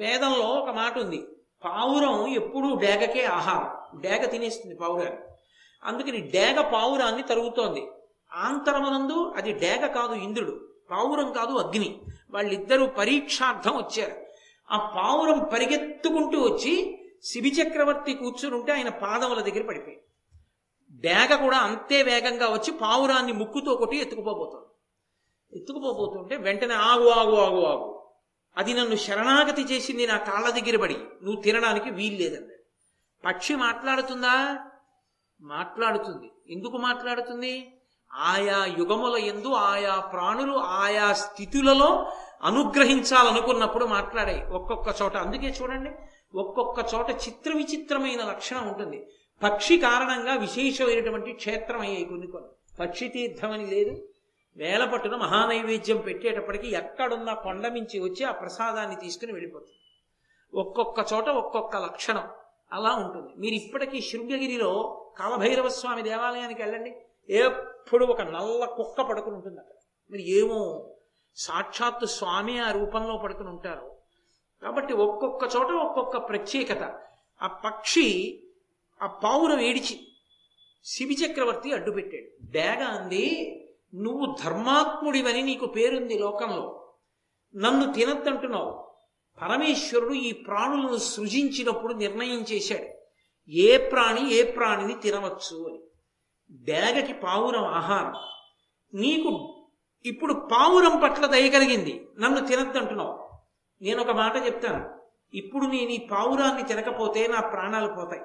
వేదంలో ఒక మాట ఉంది, పావురం ఎప్పుడూ డేగకే ఆహారం, డేగ తినేస్తుంది పావురాన్ని. అందుకని డేగ పావురాన్ని తరుగుతోంది. ఆంతరమనందు అది డేగ కాదు ఇంద్రుడు, పావురం కాదు అగ్ని, వాళ్ళిద్దరూ పరీక్షార్థం వచ్చారు. ఆ పావురం పరిగెత్తుకుంటూ వచ్చి శిబి చక్రవర్తి కూర్చునుంటే ఆయన పాదముల దగ్గర పడిపోయింది. డేగ కూడా అంతే వేగంగా వచ్చి పావురాన్ని ముక్కుతో కొట్టి ఎత్తుకుపోబోతుంది. ఎత్తుకుపోబోతుంటే వెంటనే ఆగు ఆగు ఆగు ఆగు అది నన్ను శరణాగతి చేసింది నా కాళ్ళ దగ్గర పడి, నువ్వు తినడానికి వీల్లేదన్నాడు. పక్షి మాట్లాడుతుందా? మాట్లాడుతుంది. ఎందుకు మాట్లాడుతుంది? ఆయా యుగముల యందు ఆయా ప్రాణులు ఆయా స్థితులలో అనుగ్రహించాలనుకున్నప్పుడు మాట్లాడే ఒక్కొక్క చోట. అందుకే చూడండి, ఒక్కొక్క చోట చిత్ర విచిత్రమైన లక్షణం ఉంటుంది. పక్షి కారణంగా విశేషమైనటువంటి క్షేత్రం అయ్యాయి కొన్ని కొన్ని. పక్షి తీర్థం అని లేదు. వేల పట్టున మహానైవేద్యం పెట్టేటప్పటికి ఎక్కడున్న కొండ మించి వచ్చి ఆ ప్రసాదాన్ని తీసుకుని వెళ్ళిపోతుంది. ఒక్కొక్క చోట ఒక్కొక్క లక్షణం అలా ఉంటుంది. మీరు ఇప్పటికీ శృంగగిరిలో కాలభైరవ స్వామి దేవాలయానికి వెళ్ళండి, ఎప్పుడు ఒక నల్ల కుక్క పడుకుని ఉంటుంది అక్కడ. మీరు ఏమో సాక్షాత్తు స్వామి ఆ రూపంలో పడుకుని ఉంటారు. కాబట్టి ఒక్కొక్క చోట ఒక్కొక్క ప్రత్యేకత. ఆ పక్షి ఆ పావురం ఏడిచి శిబి చక్రవర్తి అడ్డుపెట్టాడు. డేగ అంది, నువ్వు ధర్మాత్ముడివని నీకు పేరుంది లోకంలో, నన్ను తినద్దంటున్నావు. పరమేశ్వరుడు ఈ ప్రాణులను సృజించినప్పుడు నిర్ణయం చేశాడు ఏ ప్రాణి ఏ ప్రాణిని తినవచ్చు అని. డేగకి పావురం ఆహారం, నీకు ఇప్పుడు పావురం పట్ల దయ కలిగింది, నన్ను తినద్దంటున్నావు. నేను ఒక మాట చెప్తాను, ఇప్పుడు నేను ఈ పావురాన్ని తినకపోతే నా ప్రాణాలు పోతాయి,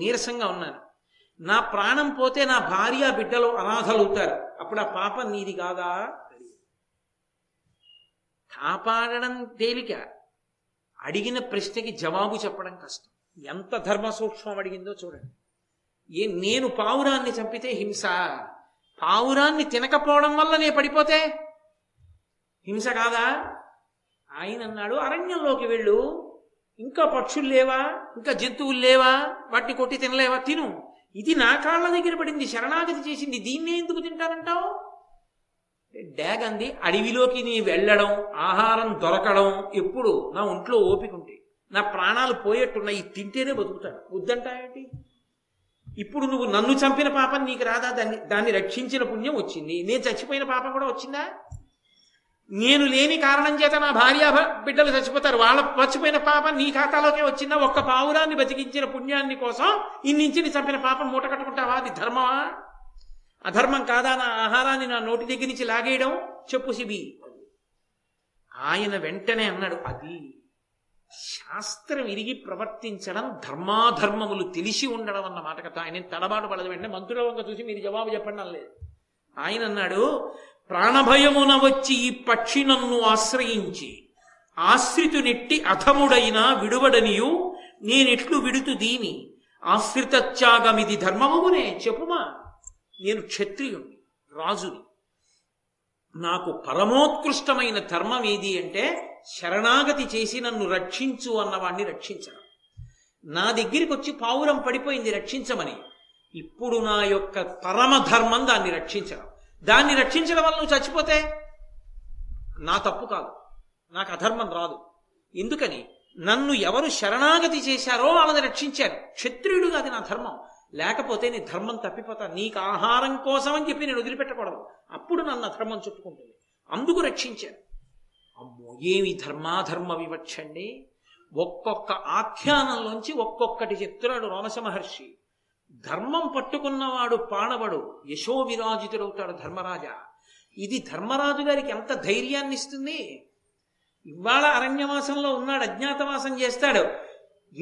నీరసంగా ఉన్నాను, నా ప్రాణం పోతే నా భార్య బిడ్డలు అనాథలవుతారు, అప్పుడు ఆ పాపం నీది కాదా? కాపాడడం తేలిక, అడిగిన ప్రశ్నకి జవాబు చెప్పడం కష్టం. ఎంత ధర్మ సూక్ష్మం అడిగిందో చూడండి. ఏ నేను పావురాన్ని చంపితే హింస, పావురాన్ని తినకపోవడం వల్ల నే పడిపోతే హింస కాదా? ఆయన అన్నాడు, అరణ్యంలోకి వెళ్ళు, ఇంకా పక్షులు లేవా, ఇంకా జంతువులు లేవా, వాటిని కొట్టి తినలేవా, తిను. ఇది నా కాళ్ళ దగ్గర పడింది, శరణాగతి చేసింది, దీన్నే ఎందుకు తింటానంటావు? డేగ అంది, అడవిలోకి నీ వెళ్ళడం, ఆహారం దొరకడం ఎప్పుడు నా ఒంట్లో ఓపిక ఉంటే, నా ప్రాణాలు పోయేట్టున్నాయి, తింటేనే బతుకుతాను, వద్దంటావేంటి? ఇప్పుడు నువ్వు నన్ను చంపిన పాపం నీకు రాదా? దాన్ని దాన్ని రక్షించిన పుణ్యం వచ్చింది, నేను చచ్చిపోయిన పాపం కూడా వచ్చిందా? నేను లేని కారణం చేత నా భార్య బిడ్డలు చచ్చిపోతారు, వాళ్ళ చచ్చిపోయిన పాపం నీ ఖాతాలోకే వచ్చిందా? ఒక్క పావురాన్ని బతికించిన పుణ్యాన్ని కోసం ఇన్నించి చంపిన పాపం మూట కట్టుకుంటావా? అది ధర్మమా అధర్మం కాదా? నా ఆహారాన్ని నా నోటి దగ్గర నుంచి లాగేయడం చెప్పు శిబి. ఆయన వెంటనే అన్నాడు, అది శాస్త్రం ఇరిగి ప్రవర్తించడం, ధర్మాధర్మములు తెలిసి ఉండడం అన్న మాట కదా. ఆయన తడబాటు పడదు. వెంటనే మంత్రుల వంక చూసి మీరు జవాబు చెప్పడం లేదు. ఆయన అన్నాడు, ప్రాణభయమున వచ్చి ఈ పక్షి నన్ను ఆశ్రయించి ఆశ్రితు నెట్టి అధముడైనా విడువడనియు నేనెట్లు విడుతు దీని ఆశ్రిత త్యాగమిది ధర్మమునే చెప్పుమా. నేను క్షత్రియుణ్ణి, రాజుని, నాకు పరమోత్కృష్టమైన ధర్మం ఏది అంటే శరణాగతి చేసి నన్ను రక్షించు అన్నవాణ్ణి రక్షించడం. నా దగ్గరికి వచ్చి పావురం పడిపోయింది రక్షించమని, ఇప్పుడు నా యొక్క పరమ ధర్మం దాన్ని రక్షించడం. దాన్ని రక్షించడం వల్ల నువ్వు చచ్చిపోతే నా తప్పు కాదు, నాకు అధర్మం రాదు. ఎందుకని? నన్ను ఎవరు శరణాగతి చేశారో వాళ్ళని రక్షించారు. క్షత్రియుడుగా అది నా ధర్మం. లేకపోతే నీ ధర్మం తప్పిపోతా. నీకు ఆహారం కోసం అని చెప్పి నేను వదిలిపెట్టకూడదు, అప్పుడు నన్ను అధర్మం చుట్టుకుంటుంది, అందుకు రక్షించాను. అమ్మో, ఏమి ధర్మాధర్మ వివక్షండి! ఒక్కొక్క ఆఖ్యానంలోంచి ఒక్కొక్కటి చెప్తున్నాడు రోమశమహర్షి. ధర్మం పట్టుకున్నవాడు పాడబడు, యశో విరాజితుడవుతాడు ధర్మరాజా. ఇది ధర్మరాజు గారికి ఎంత ధైర్యాన్ని ఇస్తుంది! ఇవాళ అరణ్యవాసంలో ఉన్నాడు, అజ్ఞాతవాసం చేస్తాడు,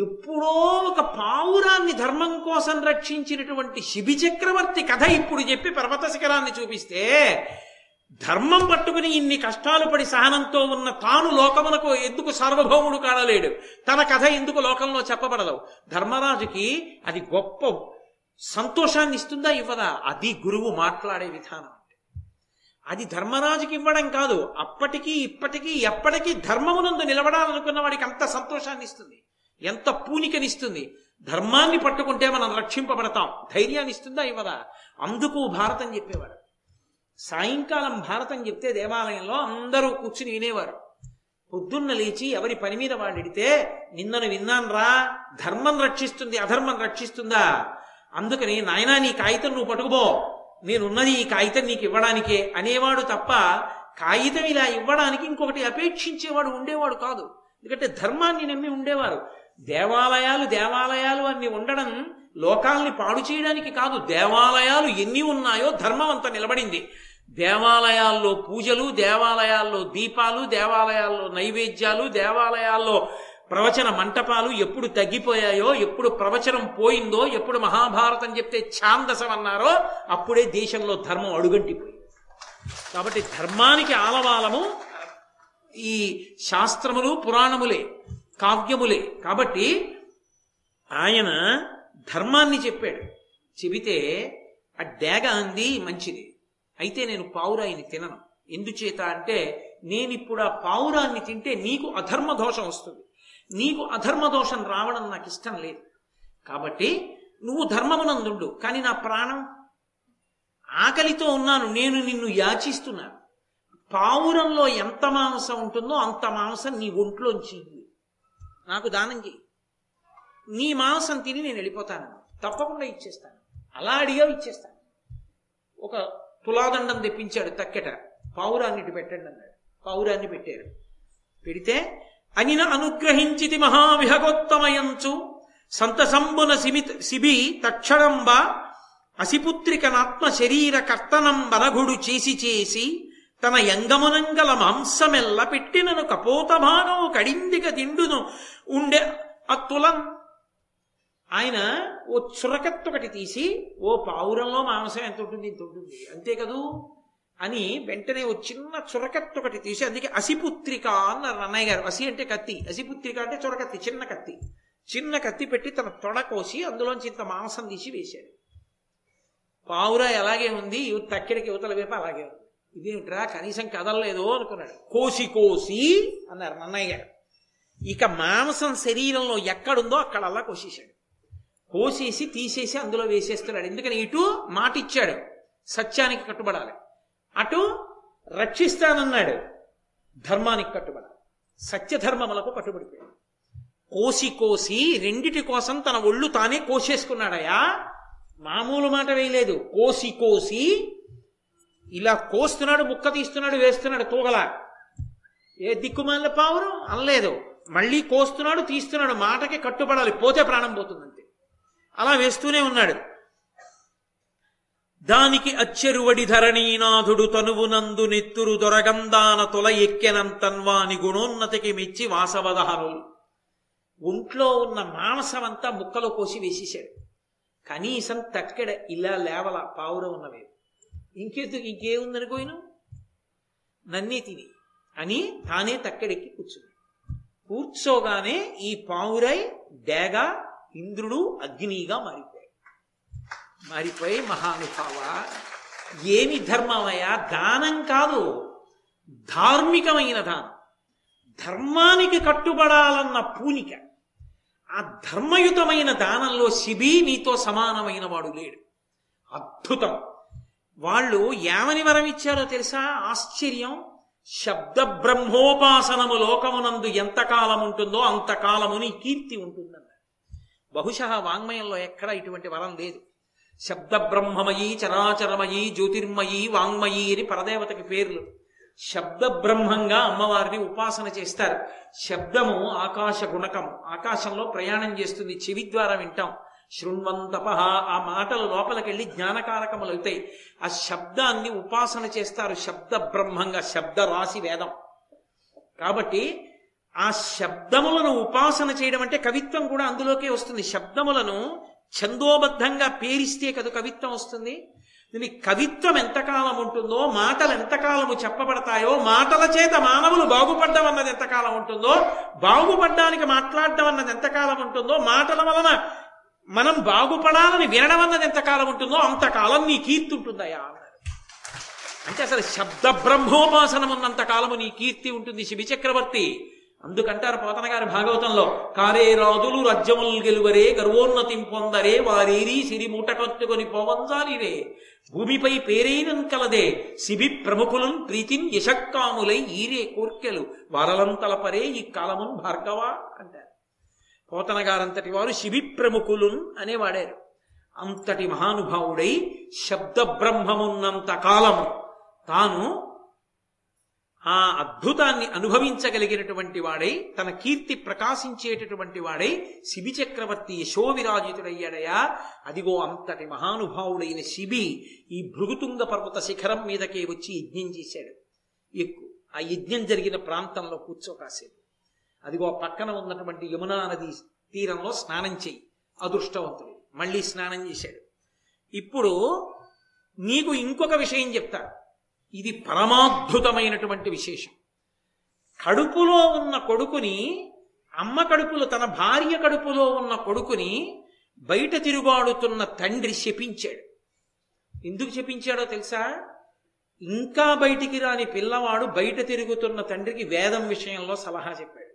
ఎప్పుడో ఒక పావురాన్ని ధర్మం కోసం రక్షించినటువంటి శిబి చక్రవర్తి కథ ఇప్పుడు చెప్పి పర్వత శిఖరాన్ని చూపిస్తే, ధర్మం పట్టుకుని ఇన్ని కష్టాలు పడి సహనంతో ఉన్న తాను లోకమునకు ఎందుకు సార్వభౌముడు కాడలేడు? తన కథ ఎందుకు లోకంలో చెప్పబడదు? ధర్మరాజుకి అది గొప్ప సంతోషాన్ని ఇస్తుందా ఇవ్వదా? అది గురువు మాట్లాడే విధానం. అంటే అది ధర్మరాజుకి ఇవ్వడం కాదు, అప్పటికీ ఇప్పటికీ ఎప్పటికీ ధర్మమునందు నిలబడాలనుకున్న వాడికి అంత సంతోషాన్ని ఇస్తుంది, ఎంత పూనికనిస్తుంది. ధర్మాన్ని పట్టుకుంటే మనం రక్షింపబడతాం, ధైర్యాన్ని ఇస్తుందా ఇవ్వదా? అందుకు భారతం చెప్పేవాడు. సాయంకాలం భారతం చెప్తే దేవాలయంలో అందరూ కూర్చుని వినేవారు. పొద్దున్న లేచి ఎవరి పని మీద వాళ్ళు ఎడితే, నిన్నను విన్నాను రా, ధర్మం రక్షిస్తుంది అధర్మం రక్షిస్తుందా, అందుకని నాయనా నీ కాగితం నువ్వు పట్టుకుపో, నేనున్నది ఈ కాగితం నీకు ఇవ్వడానికే అనేవాడు తప్ప కాగితం ఇలా ఇవ్వడానికి ఇంకొకటి అపేక్షించేవాడు ఉండేవాడు కాదు. ఎందుకంటే ధర్మాన్ని నమ్మి ఉండేవారు. దేవాలయాలు దేవాలయాలు అన్ని ఉండడం లోకాల్ని పాడు చేయడానికి కాదు. దేవాలయాలు ఎన్ని ఉన్నాయో ధర్మం అంత నిలబడింది. దేవాలయాల్లో పూజలు, దేవాలయాల్లో దీపాలు, దేవాలయాల్లో నైవేద్యాలు, దేవాలయాల్లో ప్రవచన మంటపాలు ఎప్పుడు తగ్గిపోయాయో, ఎప్పుడు ప్రవచనం పోయిందో, ఎప్పుడు మహాభారతం చెప్తే ఛాందసం అన్నారో అప్పుడే దేశంలో ధర్మం అడుగంటిపోయింది. కాబట్టి ధర్మానికి ఆలవాలము ఈ శాస్త్రములు, పురాణములే, కావ్యములే. కాబట్టి ఆయన ధర్మాన్ని చెప్పాడు. చెబితే ఆ డేగ అంది మంచిది, అయితే నేను పావురాయిని తినను. ఎందుచేత అంటే నేనిప్పుడు ఆ పావురాన్ని తింటే నీకు అధర్మ దోషం వస్తుంది, నీకు అధర్మ దోషం రావడం నాకు ఇష్టం లేదు. కాబట్టి నువ్వు ధర్మమునందుండు, కానీ నా ప్రాణం ఆకలితో ఉన్నాను, నేను నిన్ను యాచిస్తున్నాను. పావురంలో ఎంత మాంసం ఉంటుందో అంత మాంసం నీ ఒంట్లోంచి నాకు దానం చేయి, నీ మాంసం తిని నేను వెళ్ళిపోతాను, తప్పకుండా ఇచ్చేస్తాను. అలా అడిగా ఇచ్చేస్తాను. ఒక తులాదండం తెప్పించాడు తక్కెట, పావురాన్నిటి పెట్టండి అన్నాడు. పావురాన్ని పెట్టారు. పెడితే అనిన అనుగ్రహించితి మహావిహగోత్తమయంచు సంతసంబున సిమి సిబి తక్షణంబ అసిపుత్రికనాత్మ శరీర కర్తనం బలగుడు చేసి చేసి తన యంగమునంగల మాంసమెల్ల పెట్టినను కపోత భాగం కడిందిక దిండును ఉండే ఆ తులం. ఆయన ఓ చురకత్తు ఒకటి తీసి, ఓ పావురంలో మాంసం ఎంత ఉంటుంది, ఇంత ఉంటుంది అంతే కదూ అని వెంటనే ఓ చిన్న చురకత్తు ఒకటి తీసి, అందుకే అసిపుత్రిక అన్నారు అన్నయ్య గారు. అసి అంటే కత్తి, అసిపుత్రిక అంటే చురకత్తి, చిన్న కత్తి. చిన్న కత్తి పెట్టి తన తొడ కోసి అందులోంచి ఇంత మాంసం తీసి వేశాడు. పావురా అలాగే ఉంది, తక్కిడికి యువతల వైపు అలాగే ఉంది. ఇదేమిట్రా కనీసం కదలలేదు అనుకున్నాడు. కోసి కోసి అన్నారు నన్నయ్య గారు. ఇక మాంసం శరీరంలో ఎక్కడుందో అక్కడ అలా కోసేశాడు. కోసేసి తీసేసి అందులో వేసేస్తున్నాడు. ఎందుకని ఇటు మాట ఇచ్చాడు, సత్యానికి కట్టుబడాలి, అటు రక్షిస్తానన్నాడు, ధర్మానికి కట్టుబడాలి. సత్యధర్మములకు కట్టుబడిపోయాడు. కోసి కోసి రెండిటి కోసం తన ఒళ్ళు తానే కోసేసుకున్నాడయా. మామూలు మాట వేయలేదు, కోసి కోసి ఇలా కోస్తున్నాడు, ముక్క తీస్తున్నాడు, వేస్తున్నాడు తూగలా. ఏ దిక్కుమాల పావురం అనలేదు, మళ్ళీ కోస్తున్నాడు, తీస్తున్నాడు, మాటకి కట్టుబడాలి, పోతే ప్రాణం పోతుందంతే. అలా వేస్తూనే ఉన్నాడు. దానికి అచ్చెరువడి ధరణీనాథుడు తనువునందు నెత్తురు దొరగందాన తొల ఎక్కెనంతన్వాని గుణోన్నతికి మెచ్చి వాసవదహనులు. ఒంట్లో ఉన్న మాంసమంతా ముక్కలో కోసి వేసేశాడు. కనీసం తక్కెడ ఇలా లేవల పావురం ఉన్నవే, ఇంకెందు ఇంకేముందనుకోను నన్నే తిని అని తానే తక్కెడెక్కి కూర్చున్నాడు. కూర్చోగానే ఈ పావురై డేగ ఇంద్రుడు అగ్నిగా మారిపోయాడు. మారిపోయి మహానుభావ ఏమి ధర్మమయ, దానం కాదు ధార్మికమైన దానం, ధర్మానికి కట్టుబడాలన్న పూనిక. ఆ ధర్మయుతమైన దానంలో శిబి నీతో సమానమైన వాడు లేడు. అద్భుతం. వాళ్ళు ఏమని వరం ఇచ్చారో తెలుసా, ఆశ్చర్యం. శబ్ద బ్రహ్మోపాసనము లోకమునందు ఎంతకాలం ఉంటుందో అంతకాలము నీ కీర్తి ఉంటుందన్నారు. బహుశా వాంగ్మయంలో ఎక్కడా ఇటువంటి వరం లేదు. శబ్ద బ్రహ్మమయీ, చరాచరమయీ, జ్యోతిర్మయీ, వాంగ్మయీ అని పరదేవతకి పేర్లు. శబ్ద బ్రహ్మంగా అమ్మవారిని ఉపాసన చేస్తారు. శబ్దము ఆకాశ గుణకము, ఆకాశంలో ప్రయాణం చేస్తుంది, చెవి ద్వారా వింటాం. శృణ్వంతప ఆ మాటలు లోపలికెళ్ళి జ్ఞానకారకములు అవుతాయి. ఆ శబ్దాన్ని ఉపాసన చేస్తారు శబ్ద బ్రహ్మంగా. శబ్ద రాసి వేదం. కాబట్టి ఆ శబ్దములను ఉపాసన చేయడం అంటే కవిత్వం కూడా అందులోకే వస్తుంది. శబ్దములను ఛందోబద్ధంగా పేరిస్తే కదా కవిత్వం వస్తుంది. దీని కవిత్వం ఎంతకాలం ఉంటుందో, మాటలు ఎంతకాలము చెప్పబడతాయో, మాటల చేత మానవులు బాగుపడ్డం అన్నది ఎంతకాలం ఉంటుందో, బాగుపడ్డానికి మాట్లాడడం అన్నది ఎంతకాలం ఉంటుందో, మాటల వలన మనం బాగుపడాలని వినడం అన్నది ఎంతకాలం ఉంటుందో అంతకాలం నీ కీర్తి ఉంటుందయా అన్నారు. అంటే అసలు శబ్ద బ్రహ్మోపాసనం ఉన్నంతకాలము నీ కీర్తి ఉంటుంది శిబి చక్రవర్తి. అందుకంటారు పోతన గారి భాగవతంలో, కారే రాజులు రజ్యములు గెలువరే గర్వోన్నతిం పొందరే వారీరి సిరి మూటకొత్తుకొని పోవంజాలిరే భూమిపై పేరైనం కలదే శిబి ప్రముఖులం ప్రీతిం యశక్కాములై ఈరే కోర్కెలు వారలంతలపరే ఈ కాలమున్ భార్గవా అంటారు. పోతన గారంతటి వారు శిబి ప్రముఖులు అనే వాడారు. అంతటి మహానుభావుడై శబ్ద బ్రహ్మమున్నంత కాలము తాను ఆ అద్భుతాన్ని అనుభవించగలిగినటువంటి వాడై తన కీర్తి ప్రకాశించేటటువంటి వాడై శిబి చక్రవర్తి యశోవిరాజితుడయ్యాడయా. అదిగో అంతటి మహానుభావుడైన శిబి ఈ భృగుతుంగ పర్వత శిఖరం మీదకే వచ్చి యజ్ఞం చేశాడు. ఎక్కువ ఆ యజ్ఞం జరిగిన ప్రాంతంలో కూర్చో కాసేపు, అదిగో పక్కన ఉన్నటువంటి యమునా నది తీరంలో స్నానం చేయి. అదృష్టవంతుడు మళ్ళీ స్నానం చేశాడు. ఇప్పుడు నీకు ఇంకొక విషయం చెప్తాను, ఇది పరమాద్భుతమైనటువంటి విశేషం. కడుపులో ఉన్న కొడుకుని, అమ్మ కడుపులో తన భార్య కడుపులో ఉన్న కొడుకుని బయట తిరుగాడుతున్న తండ్రి శపించాడు. ఎందుకు శపించాడో తెలుసా? ఇంకా బయటికి రాని పిల్లవాడు బయట తిరుగుతున్న తండ్రికి వేదం విషయంలో సలహా చెప్పాడు.